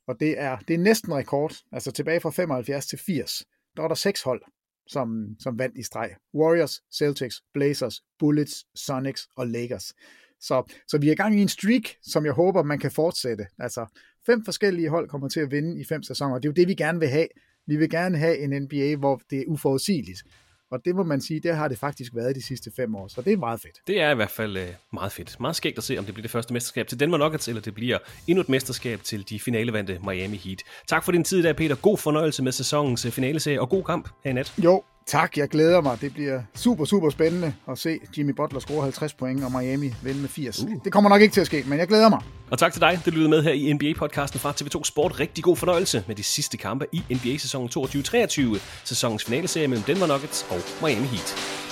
Og det er næsten rekord. Altså tilbage fra 75 til 80, der var der 6 hold, som vandt i streg. Warriors, Celtics, Blazers, Bullets, Sonics og Lakers. Så vi er i gang i en streak, som jeg håber, man kan fortsætte. Altså, 5 forskellige hold kommer til at vinde i 5 sæsoner. Det er jo det, vi gerne vil have. Vi vil gerne have en NBA, hvor det er uforudsigeligt. Og det må man sige, det har det faktisk været de sidste 5 år. Så det er meget fedt. Det er i hvert fald meget fedt. Meget skægt at se, om det bliver det første mesterskab til Denver Nuggets, eller det bliver endnu et mesterskab til de finalevante Miami Heat. Tak for din tid i dag, Peter. God fornøjelse med sæsonens finaleserie, og god kamp her i nat. Jo, tak. Jeg glæder mig. Det bliver super, super spændende at se Jimmy Butler score 50 point, og Miami vinde med 80. Det kommer nok ikke til at ske, men jeg glæder mig. Og tak til dig. Det lyder med her i NBA-podcasten fra TV2 Sport. Rigtig god fornøjelse med de sidste kampe i NBA-sæsonen 22-23. Sæsonens finaleserie mellem Denver Nuggets og Miami Heat.